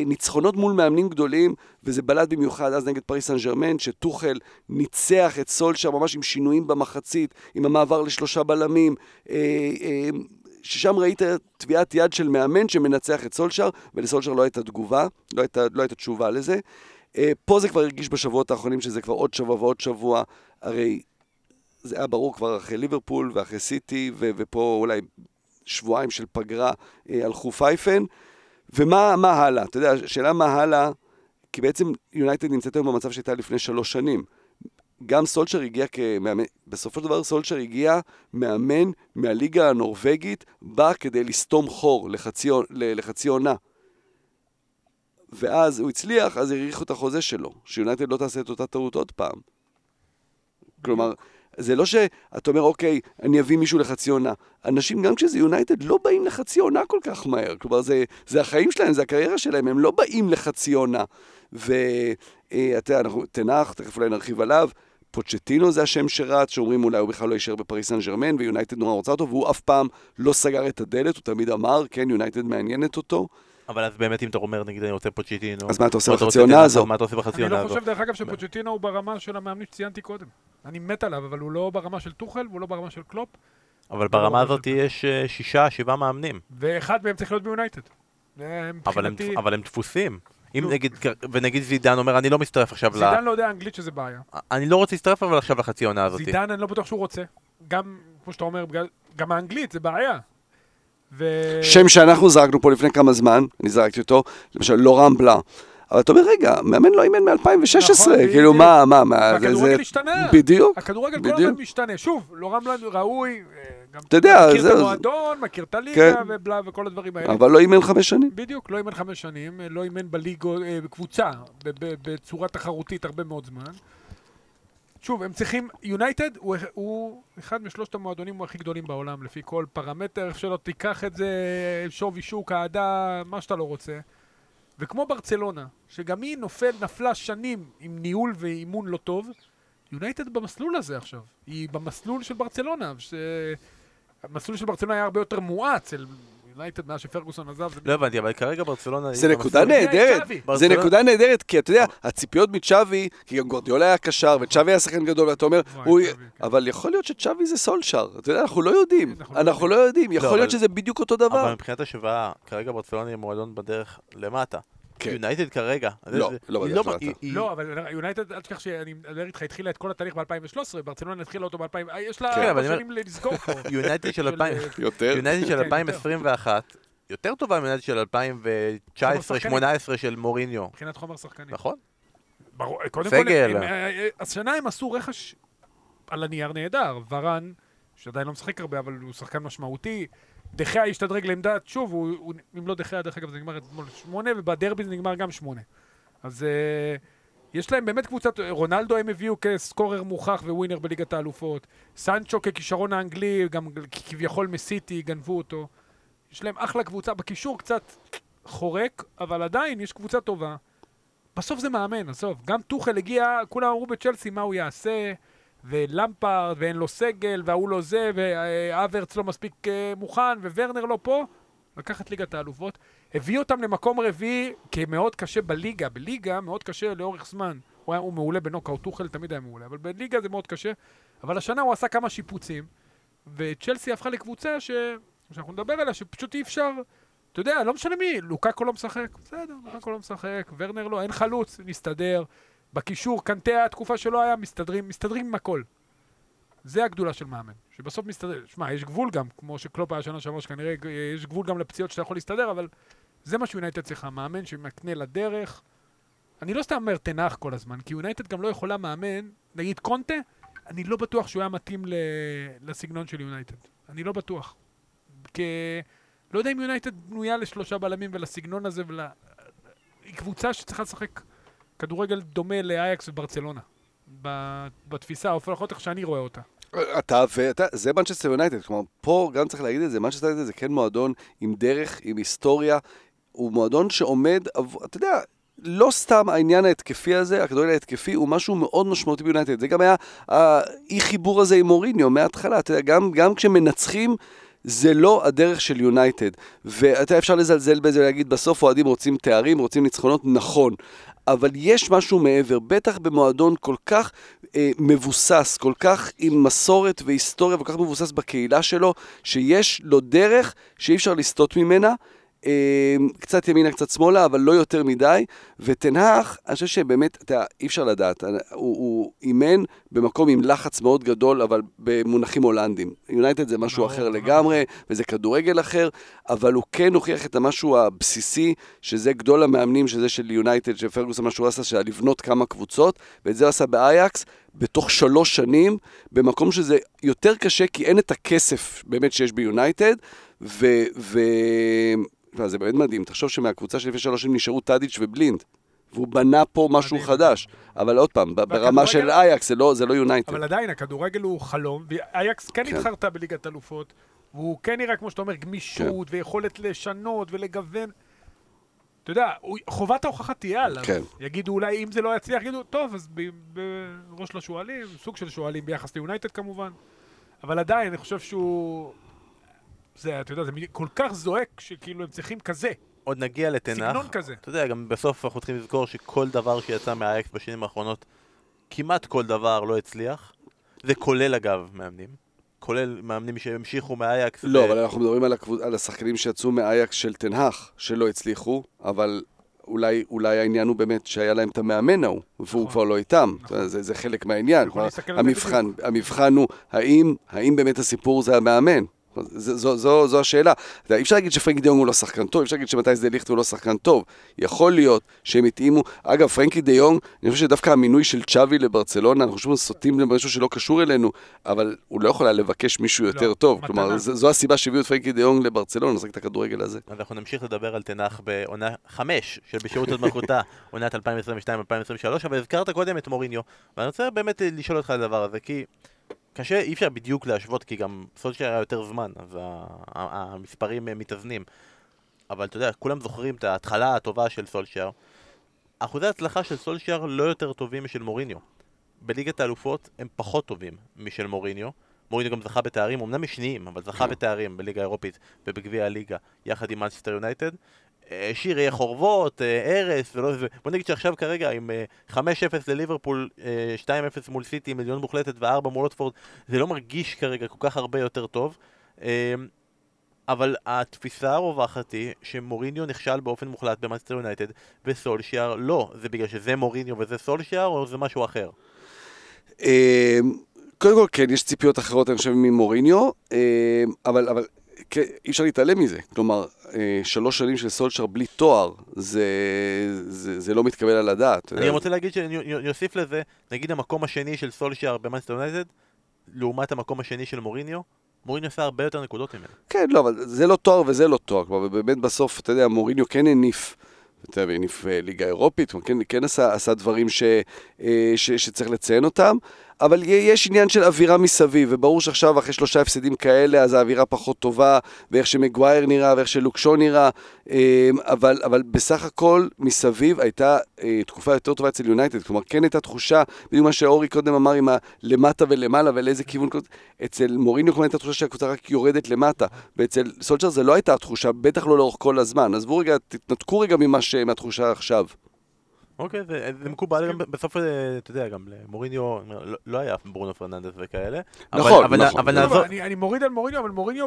ניצחונות מול מאמנים גדולים, וזה בלט במיוחד אז נגד פריס סן ז'רמן, שטוחל ניצח את סולשיאר ממש עם שינויים במחצית, עם המעבר לשלושה בלמים, ששם ראית תביעת יד של מאמן שמנצח את סולשיאר, ולסולשיאר לא הייתה תגובה, לא הייתה, לא הייתה תשובה לזה. פה זה כבר הרגיש בשבועות האחרונים, שזה כבר עוד שבוע ועוד שבוע, הרי זה היה ברור כבר אחרי ליברפול ואחרי סיטי, ו- ופה אולי שבועיים של פגרה אה, הלכו פייפן, ומה מה הלאה? אתה יודע, השאלה מה הלאה, כי בעצם יונייטד נמצאת היום במצב שהייתה לפני שלוש שנים, גם סולשיאר הגיע כמאמן, בסופו של דבר סולשיאר הגיע מאמן מהליגה הנורווגית, בא כדי לסתום חור לחצי, לחצי עונה. ואז הוא הצליח, אז הריחו את החוזה שלו, שיונייטד לא תעשה את אותה טעות עוד פעם. כלומר, זה לא שאתה אומר, אוקיי, אני אביא מישהו לחצי עונה. אנשים, גם כשזה יונייטד, לא באים לחצי עונה כל כך מהר. כלומר, זה, זה החיים שלהם, זה הקריירה שלהם, הם לא באים לחצי עונה. ואתה, אנחנו, תנח, תכף אולי נרחיב עליו, פוצ'טינו זה השם שרץ, שאומרים אולי הוא בכלל לא יישאר בפריס סן ז'רמן, ויונייטד נורא רוצה אותו, והוא אף פעם לא סגר את הדלת, הוא תמיד אמר, כן, יונייטד מעניינת אותו. אבל אז באמת אם אתה אומר נגיד אני רוצה פוצ'טינו, אז מה אתה עושה בחצי עונה הזו? אני לא חושב דרך אגב שפוצ'טינו הוא ברמה של המאמנים שציינתי קודם. אני מת עליו, אבל הוא לא ברמה של טוחל, והוא לא ברמה של קלופ. אבל ברמה הזאת יש שישה, שבעה מאמנים. ואחד מהם צריך להיות ביונייטד. אבל הם דפוסים. ונגיד זידן אומר אני לא מצטרף עכשיו ל... זידן לא יודע אנגלית שזה בעיה. אני לא רוצה להצטרף אבל עכשיו לחצי עונה הזאת. זידן אני לא בטוח שהוא רוצה. גם, כמו שאתה אומר, גם האנגלית זה בעיה. ו... שם שאנחנו זרקנו פה לפני כמה זמן, אני זרקתי אותו, למשל לא רמבלה, אבל אתה אומר רגע, מאמן לא אימן מ-אלפיים ושש עשרה, נכון, כאילו ב- מה, מה, מה, הכדורגל זה... השתנה, בדיוק, הכדורגל בדיוק. כל הזמן משתנה, שוב, לא רמבלה ראוי, גם אתה יודע, מכיר זה... את המועדון, מכיר את הליגה כן. ובלה וכל הדברים האלה. אבל לא אימן חמש שנים. בדיוק, לא אימן חמש שנים, לא אימן בליגו, בקבוצה, בצורה תחרותית הרבה מאוד זמן. שוב, הם צריכים, יונייטד הוא, הוא אחד משלושת המועדונים הכי גדולים בעולם, לפי כל פרמטר שלא תיקח את זה, שווי שוק, העדה, מה שאתה לא רוצה. וכמו ברצלונה, שגם היא נופל, נפלה שנים עם ניהול ואימון לא טוב, יונייטד במסלול הזה עכשיו. היא במסלול של ברצלונה, ש... המסלול של ברצלונה היה הרבה יותר מואץ, אל... יונייטד מאז שפרגוסון עזב. לא הבנתי, אבל כרגע ברצלונה... זה נקודה נהדרת, זה נקודה נהדרת, כי אתה יודע, הציפיות מצ'אבי, כי גם גורדיולה היה קשר, וצ'אבי היה שחקן גדול, ואתה אומר, אבל יכול להיות שצ'אבי זה סולשיאר, אתה יודע, אנחנו לא יודעים, אנחנו לא יודעים, יכול להיות שזה בדיוק אותו דבר. אבל מבחינת השוואה, כרגע ברצלונה היא מועדון בדרך למטה. יונייטד כרגע. לא, לא בדרך למטה. לא, אבל יונייטד, אל תשכח שאני מדבר איתך, התחילה את כל התהליך ב-אלפיים ושלוש עשרה, ברצלונה התחילה אותו ב-אלפיים, יש לה משלים לזכור פה. יונייטד של אלפיים עשרים ואחת, יותר טובה מיונייטד של אלפיים תשע עשרה שמונה עשרה של מוריניו. מבחינת חומר שחקנים. נכון. קודם כל, השנה הם עשו רכש על הנייר נהדר, ורן, שעדיין לא משחק הרבה, אבל הוא שחקן משמעותי, דחיה השתדרג לעמדת, שוב, הוא, הוא, אם לא דחיה, דרך אגב, זה נגמר אתמול שמונה, ובדרבי זה נגמר גם שמונה. אז uh, יש להם באמת קבוצת, רונלדו הם הביאו כסקורר מוכח וווינר בליגת האלופות, סנצ'ו ככישרון האנגלי, גם כביכול מסיטי, גנבו אותו. יש להם אחלה קבוצה, בקישור קצת חורק, אבל עדיין יש קבוצה טובה. בסוף זה מאמן, בסוף. גם טוחל הגיע, כולם אמרו בצ'לסי מה הוא יעשה, ולמפרד, ואין לו סגל, והוא לא זה, והאברץ לא מספיק מוכן, וורנר לא פה, לקח את ליגת האלופות, הביא אותם למקום רביעי, כמאוד קשה בליגה, בליגה מאוד קשה לאורך זמן, הוא, היה, הוא מעולה בנוקאוט, טוחל תמיד היה מעולה, אבל בליגה זה מאוד קשה, אבל השנה הוא עשה כמה שיפוצים, וצ'לסי הפכה לקבוצה ש... שאנחנו נדבר עליה, שפשוט אי אפשר, אתה יודע, לא משנה מי, לוקאקו לא משחק, בסדר, לוקאקו לא משחק, וורנר לא, אין חלוץ, נסתדר, בקישור, קנטה, התקופה שלו היה, מסתדרים, מסתדרים עם הכל. זה הגדולה של מאמן, שבסוף מסתדר. שמה, יש גבול גם, כמו שקלופ היה שנה שעבר, שכנראה יש גבול גם לפציעות שאתה יכול להסתדר, אבל זה מה שיונייטד צריכה, מאמן שמקנה לדרך. אני לא סתם אומר תנח כל הזמן, כי יונייטד גם לא יכולה מאמן, נגיד קונטה, אני לא בטוח שהוא היה מתאים לסגנון של יונייטד. אני לא בטוח. כי לא יודע אם יונייטד בנויה לשלושה בלמים ולסגנון הזה, ול... היא קבוצה שצריכה לשחק כדורגל דומה לאייקס וברצלונה, בתפיסה, או לפחות איך שאני רואה אותה. אתה ואתה, זה מנצ'סטר יונייטד, כלומר, פה גם צריך להגיד את זה, מנצ'סטר יונייטד זה כן מועדון עם דרך, עם היסטוריה, הוא מועדון שעומד, אתה יודע, לא סתם העניין ההתקפי הזה, הכדורגל ההתקפי, הוא משהו מאוד משמעותי ביונייטד, זה גם היה האי חיבור הזה עם מוריניו מההתחלה, אתה יודע, גם, גם כשמנצחים, זה לא הדרך של יונייטד, ואתה אפשר לזלזל בזה ולהגיד, בסוף אוהדים רוצים תארים, רוצים ניצחונות, נכון. אבל יש משהו מעבר, בטח במועדון כל כך אה, מבוסס, כל כך עם מסורת והיסטוריה, וכל כך מבוסס בקהילה שלו, שיש לו דרך שאי אפשר לסטות ממנה, קצת ימינה, קצת שמאלה, אבל לא יותר מדי, ותנח, אני חושב שבאמת, אתה, אי אפשר לדעת, הוא אימן במקום עם לחץ מאוד גדול, אבל במונחים הולנדים. יונייטד זה משהו אחר לגמרי, וזה כדורגל אחר, אבל הוא כן הוכיח את המשהו הבסיסי, שזה גדול המאמנים, שזה של יונייטד, שפרגוס המשהו עשה, שהיה לבנות כמה קבוצות, ואת זה עשה באייקס, בתוך שלוש שנים, במקום שזה יותר קשה, כי אין את הכסף באמת שיש ביונייטד, ו... ו... זה באמת מדהים, תחשוב שמהקבוצה של לפני שלוש שנים נשארו טאדיץ' ובלינד, והוא בנה פה משהו חדש, אבל עוד פעם, ברמה של אייקס, זה לא יונייטד. אבל עדיין, הכדורגל הוא חלום, ואייקס כן התחרתה בליגת אלופות, והוא כן נראה, כמו שאתה אומר, גמישות, ויכולת לשנות ולגוון. אתה יודע, חובת ההוכחה תהיה עליו. יגידו אולי, אם זה לא יצליח, יגידו, טוב, אז בראש לשואלים, סוג של שואלים ביחס ליונייטד כמובן, אבל עדיין, אני חושב שהוא... זה, אתה יודע, זה כל כך זועק שכאילו הם צריכים כזה. עוד נגיע לתנח. סגנון כזה. אתה יודע, גם בסוף אנחנו צריכים לזכור שכל דבר שיצא מהאקס בשנים האחרונות, כמעט כל דבר לא הצליח. זה כולל אגב מאמנים. כולל מאמנים שהמשיכו מהאייקס. לא, אבל אנחנו מדברים על, הקבוצ... על השחקנים שיצאו מהאייקס של תנהך, שלא הצליחו, אבל אולי, אולי העניין הוא באמת שהיה להם את המאמן ההוא, והוא נכון. כבר לא איתם. נכון. זה, זה חלק מהעניין. נכון. המבחן, המבחן הוא, האם, האם באמת הסיפור זה המאמן? זו, זו, זו, זו השאלה. אי אפשר להגיד שפרנק דיונג הוא לא שחקן טוב, אי אפשר להגיד שמתי זה ליכט הוא לא שחקן טוב. יכול להיות שהם התאימו. אגב, פרנקי דיונג, אני חושב שדווקא המינוי של צ'אבי לברצלונה, אנחנו חושבים סוטים למשהו שלא קשור אלינו, אבל הוא לא יכול לבקש מישהו יותר טוב. כלומר, זו הסיבה שהביאו את פרנקי דיונג לברצלונה, נשחק את הכדורגל הזה. אנחנו נמשיך לדבר על תנח בעונה חמש, של בשירות עוד מלכותה, עונת אלפיים עשרים ושתיים עד אלפיים עשרים ושלוש, אבל הזכרת קודם את מוריניו, ואני רוצה באמת לשאול אותך על הדבר הזה, כי קשה, אי אפשר בדיוק להשוות, כי גם סולשיאר היה יותר זמן, אז המספרים מתאזנים. אבל אתה יודע, כולם זוכרים את ההתחלה הטובה של סולשיאר. אחוזי ההצלחה של סולשיאר לא יותר טובים משל מוריניו. בליגת האלופות הם פחות טובים משל מוריניו. מוריניו גם זכה בתארים, אמנם משניים, אבל זכה בתארים בליגה האירופית ובגביע הליגה, יחד עם מנצ'סטר יונייטד. שירי חורבות, ארס, ולא... בוא נגיד שעכשיו כרגע עם חמש אפס לליברפול, שתיים אפס מול סיטי, מיליון מוחלטת וארבע מול ווטפורד, זה לא מרגיש כרגע כל כך הרבה יותר טוב. אבל התפיסה הרווחת היא שמוריניו נכשל באופן מוחלט במנצ'סטר יונייטד, וסולשיאר לא. זה בגלל שזה מוריניו וזה סולשיאר, או זה משהו אחר? קודם כל כן, יש ציפיות אחרות אני חושב ממוריניו, אבל... אבל... אי אפשר להתעלם מזה, כלומר, שלוש שנים של סולשיאר בלי תואר, זה, זה, זה לא מתקבל על הדעת. אני רוצה להגיד שאני אוסיף לזה, נגיד המקום השני של סולשיאר במנצ'סטר יונייטד, לעומת המקום השני של מוריניו, מוריניו עשה הרבה יותר נקודות ממנו. כן, לא, אבל זה לא תואר וזה לא תואר, כלומר, באמת בסוף, אתה יודע, מוריניו כן הניף, אתה יודע, הניף ליגה אירופית, כן, כן עשה, עשה דברים ש, ש, שצריך לציין אותם, אבל יש עניין של אווירה מסביב, וברור שעכשיו אחרי שלושה הפסדים כאלה, אז האווירה פחות טובה, ואיך שמגווייר נראה, ואיך שלוקשו נראה, אבל, אבל בסך הכל מסביב הייתה תקופה יותר טובה אצל יונייטד, כלומר כן הייתה תחושה, בדיוק מה שאורי קודם אמר עם הלמטה ולמעלה, ולאיזה כיוון, אצל מוריניו כמובן הייתה תחושה שהקבוצה רק יורדת למטה, ואצל סולשיאר זה לא הייתה התחושה, בטח לא לאורך כל הזמן, אז בואו רגע, תתנתקו רגע ממה שהתחושה עכשיו. אוקיי, זה מקובל גם בסוף, אתה יודע, גם למוריניו, לא היה ברונו פרננדס וכאלה. נכון, נכון. אני מוריד על מוריניו, אבל מוריניו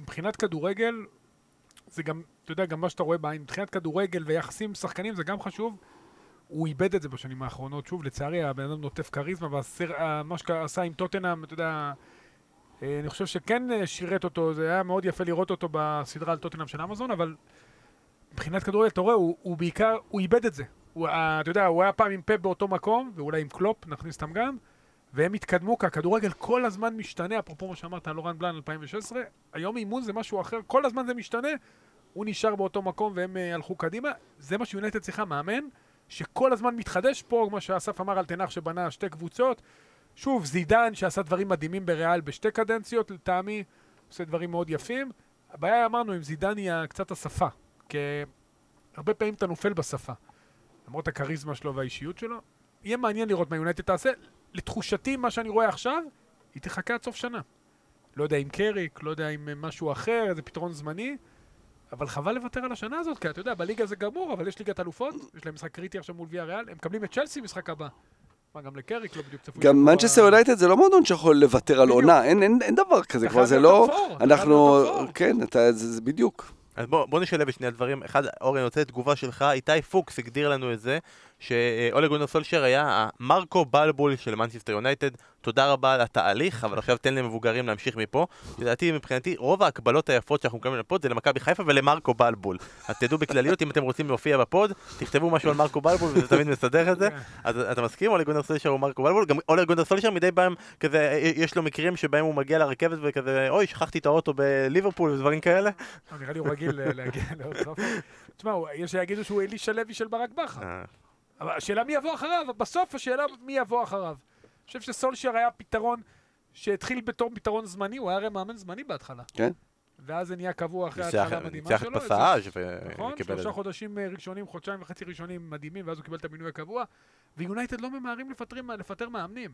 מבחינת כדורגל, זה גם, אתה יודע, גם מה שאתה רואה בעין, מבחינת כדורגל ויחסים שחקנים, זה גם חשוב. הוא איבד את זה בשנים האחרונות, שוב, לצערי, הבן אדם נוטף קריזמה, ומה שעשה עם טוטנהאם, אתה יודע, אני חושב שכן שירת אותו, זה היה מאוד יפה לראות אותו בסדרה על טוטנהאם של אמזון, אבל... מבחינת כדורגל, אתה רואה, הוא, הוא בעיקר, הוא איבד את זה. הוא, אתה יודע, הוא היה פעם עם פאפ באותו מקום, ואולי עם קלופ, נכניס אותם גם, והם התקדמו, כי הכדורגל כל הזמן משתנה, אפרופו מה שאמרת, לורן בלאן אלפיים ושש עשרה, היום אימון זה משהו אחר, כל הזמן זה משתנה, הוא נשאר באותו מקום והם uh, הלכו קדימה, זה מה שיונייטד צריכה, מאמן, שכל הזמן מתחדש פה, כמו שאסף אמר על תנח שבנה שתי קבוצות, שוב, זידן שעשה דברים מדהימים בריאל בשתי קדנציות, לטעמי, עושה דברים מאוד יפים. הבעיה, אמרנו, עם זידן היא קצת השפה. כי הרבה פעמים אתה נופל בשפה, למרות הקריזמה שלו והאישיות שלו. יהיה מעניין לראות מה יונייטד תעשה. לתחושתי, מה שאני רואה עכשיו, היא תחכה עד סוף שנה. לא יודע אם קריק, לא יודע אם משהו אחר, איזה פתרון זמני, אבל חבל לוותר על השנה הזאת, כי אתה יודע, בליגה זה גמור, אבל יש ליגת אלופות, יש להם משחק קריטי עכשיו מול ויאריאל, הם מקבלים את צ'לסי משחק הבא. מה, גם לקריק לא בדיוק צפוי. גם מנצ'סטר יונייטד זה לא מועדון שיכול לוותר על עונה, אין דבר כזה, כבר זה לא... אנחנו... כן, זה בדיוק. אז בואו נשלב את שני הדברים. אחד, אורי, אני רוצה את תגובה שלך. איתי פוקס הגדיר לנו את זה, שאולה גונאר סולשיאר היה המרקו בלבול של מנצ'סטר יונייטד. תודה רבה על התהליך, אבל עכשיו תן למבוגרים להמשיך מפה. לדעתי, מבחינתי, רוב ההקבלות היפות שאנחנו מקבלים לפוד זה למכבי חיפה ולמרקו בלבול. אז תדעו בכלליות, אם אתם רוצים להופיע בפוד, תכתבו משהו על מרקו בלבול, וזה תמיד מסדר את זה. אז אתה מסכים? אולה גונאר סולשיאר הוא מרקו בלבול. גם אולה גונאר סולשיאר מדי פעם, כזה, יש לו מקרים שבהם הוא מגיע לרכבת וכזה, אוי, שכחתי את האוטו בליברפול ודברים כאלה. נראה לי הוא רגיל להגיע לאוטו. תשמע, יש שיגידו שהוא אלי שלוי של ברק בכר. אבל השאלה מי יבוא אחריו, בסוף השאלה מי יבוא אחריו. אני חושב שסולשיאר היה פתרון שהתחיל בתור פתרון זמני, הוא היה הרי מאמן זמני בהתחלה. כן. ואז זה נהיה קבוע אחרי ההתחלה המדהימה שלו. ניצח את פסאז' וקיבל... נכון, שלושה חודשים ראשונים, חודשיים וחצי ראשונים מדהימים, ואז הוא קיבל את המינוי הקבוע. ויונייטד לא ממהרים לפטר מאמנים.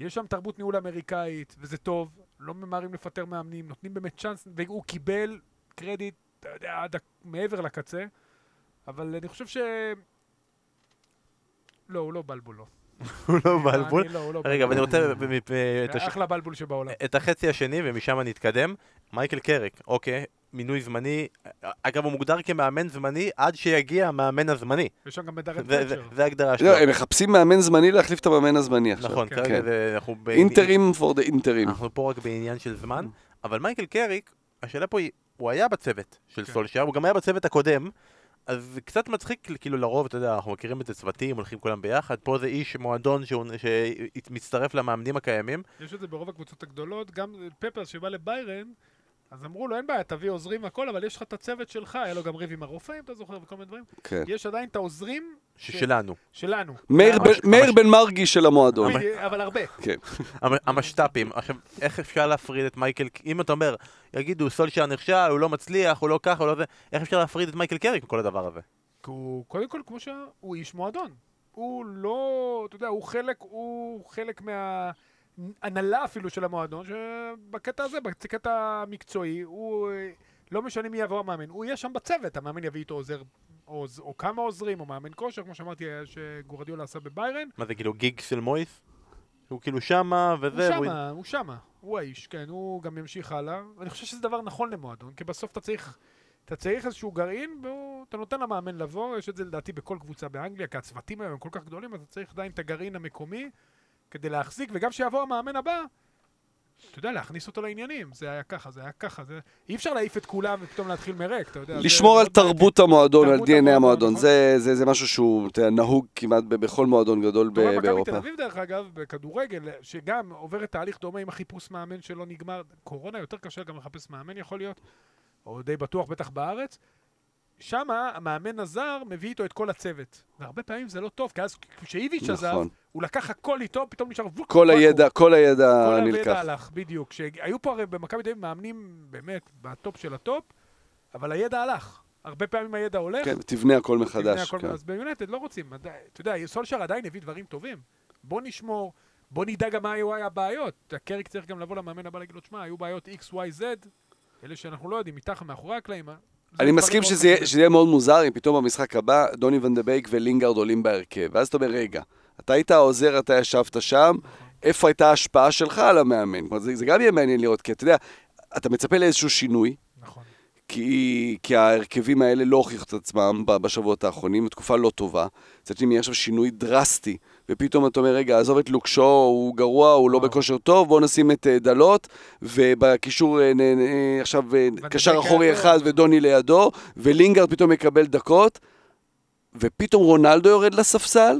יש שם תרבות ניהול אמריקאית, וזה טוב, לא ממהרים לפטר מאמנים, נותנים באמת צ'אנס, והוא קיבל קרדיט עד מעבר לקצה, אבל אני חושב ש... לא, הוא לא בלבול, לא. הוא לא בלבול. רגע, אבל אני רוצה... אחלה בלבול שבעולם. את החצי השני, ומשם אני אתקדם. מייקל קריק, אוקיי, מינוי זמני. אגב, הוא מוגדר כמאמן זמני עד שיגיע המאמן הזמני. יש שם גם מדרת פרצ'ר. זה ההגדרה שלו. לא, הם מחפשים מאמן זמני להחליף את המאמן הזמני עכשיו. נכון, כרגע אנחנו... אינטרים for the אינטרים. אנחנו פה רק בעניין של זמן, אבל מייקל קריק, השאלה פה היא, הוא היה בצוות של סולשיאר, הוא גם היה בצוות הקודם, אז קצת מצחיק, כאילו לרוב, אתה יודע, אנחנו מכירים את זה צוותים, הולכים כולם ביחד, פה זה איש מועדון שמצטרף למאמנים הקיימים. יש את זה ברוב הקבוצות הגדולות, גם פפרס שבא לביירן, אז אמרו לו, אין בעיה, תביא עוזרים הכל, אבל יש לך את הצוות שלך, היה לו גם ריב עם הרופאים, אתה זוכר, וכל מיני דברים. כן. יש עדיין את העוזרים... שלנו. שלנו. מאיר בן מרגי של המועדון. אבל הרבה. כן. המשטפים. עכשיו, איך אפשר להפריד את מייקל... אם אתה אומר, יגידו, סולשיאר נכשל, הוא לא מצליח, הוא לא ככה, הוא לא זה, איך אפשר להפריד את מייקל קריק מכל הדבר הזה? קודם כל, כמו שהוא איש מועדון. הוא לא... אתה יודע, הוא חלק מה... הנהלה אפילו של המועדון, שבקטע הזה, בקטע המקצועי, הוא לא משנה מי יבוא המאמן, הוא יהיה שם בצוות, המאמן יביא איתו עוזר, עוז, או כמה עוזרים, או מאמן כושר, כמו שאמרתי, שגורדיולה עשה בביירן. מה זה כאילו גיג של מויס? הוא כאילו שמה וזה... הוא שמה, הוא... הוא שמה, הוא האיש, כן, הוא גם ימשיך הלאה. אני חושב שזה דבר נכון למועדון, כי בסוף אתה צריך, אתה צריך איזשהו גרעין, ואתה נותן למאמן לבוא, יש את זה לדעתי בכל קבוצה באנגליה, כי הצוותים היום כל כך גדולים, אז אתה צריך די את הגרעין המקומי, כדי להחזיק, וגם שיבוא המאמן הבא, אתה יודע, להכניס אותו לעניינים. זה היה ככה, זה היה ככה. זה... אי אפשר להעיף את כולם ופתאום להתחיל מרק, אתה יודע. לשמור על תרבות המועדון, על די אן איי המועדון. זה, זה, זה משהו שהוא נהוג כמעט בכל מועדון גדול באירופה. מכבי תל אביב, דרך אגב, בכדורגל, שגם עוברת תהליך דומה עם החיפוש מאמן שלא נגמר. קורונה יותר קשה גם לחפש מאמן, יכול להיות, או די בטוח, בטח בארץ. שמה, המאמן הזר מביא איתו את כל הצוות. והרבה פעמים זה לא טוב, כי אז כשאיביץ' עזב, הוא לקח הכל איתו, פתאום נשאר... כל הידע, כל הידע נלקח. כל הידע הלך, בדיוק. היו פה הרי במכבי תל אביב מאמנים באמת בטופ של הטופ, אבל הידע הלך. הרבה פעמים הידע הולך. כן, תבנה הכל מחדש. אז ביונייטד לא רוצים. אתה יודע, סולשיאר עדיין הביא דברים טובים. בוא נשמור, בוא נדע גם מה היו הבעיות. הקריק צריך גם לבוא למאמן הבא להגיד לו, תשמע, היו בעיות איקס וואי זד, אלה שאנחנו לא יודעים, מתחת מאחורי הקלעים. אני מסכים שזה יהיה מאוד מוזר אם פתאום במשחק הבא דוני ונדבייק ולינגארד עולים בהרכב, ואז אתה אומר, רגע, אתה היית העוזר, אתה ישבת שם, איפה הייתה ההשפעה שלך על המאמן? זה גם יהיה מעניין לראות, כי אתה יודע, אתה מצפה לאיזשהו שינוי, כי ההרכבים האלה לא הוכיחו את עצמם בשבועות האחרונים, תקופה לא טובה, צריך להיות עכשיו שינוי דרסטי, ופתאום אתה אומר, רגע, עזוב את לוקשו, הוא גרוע, הוא לא בכושר טוב, בואו נשים את דלות, ובקישור, עכשיו, קשר אחורי אחד ודוני לידו, ולינגארד פתאום יקבל דקות, ופתאום רונלדו יורד לספסל,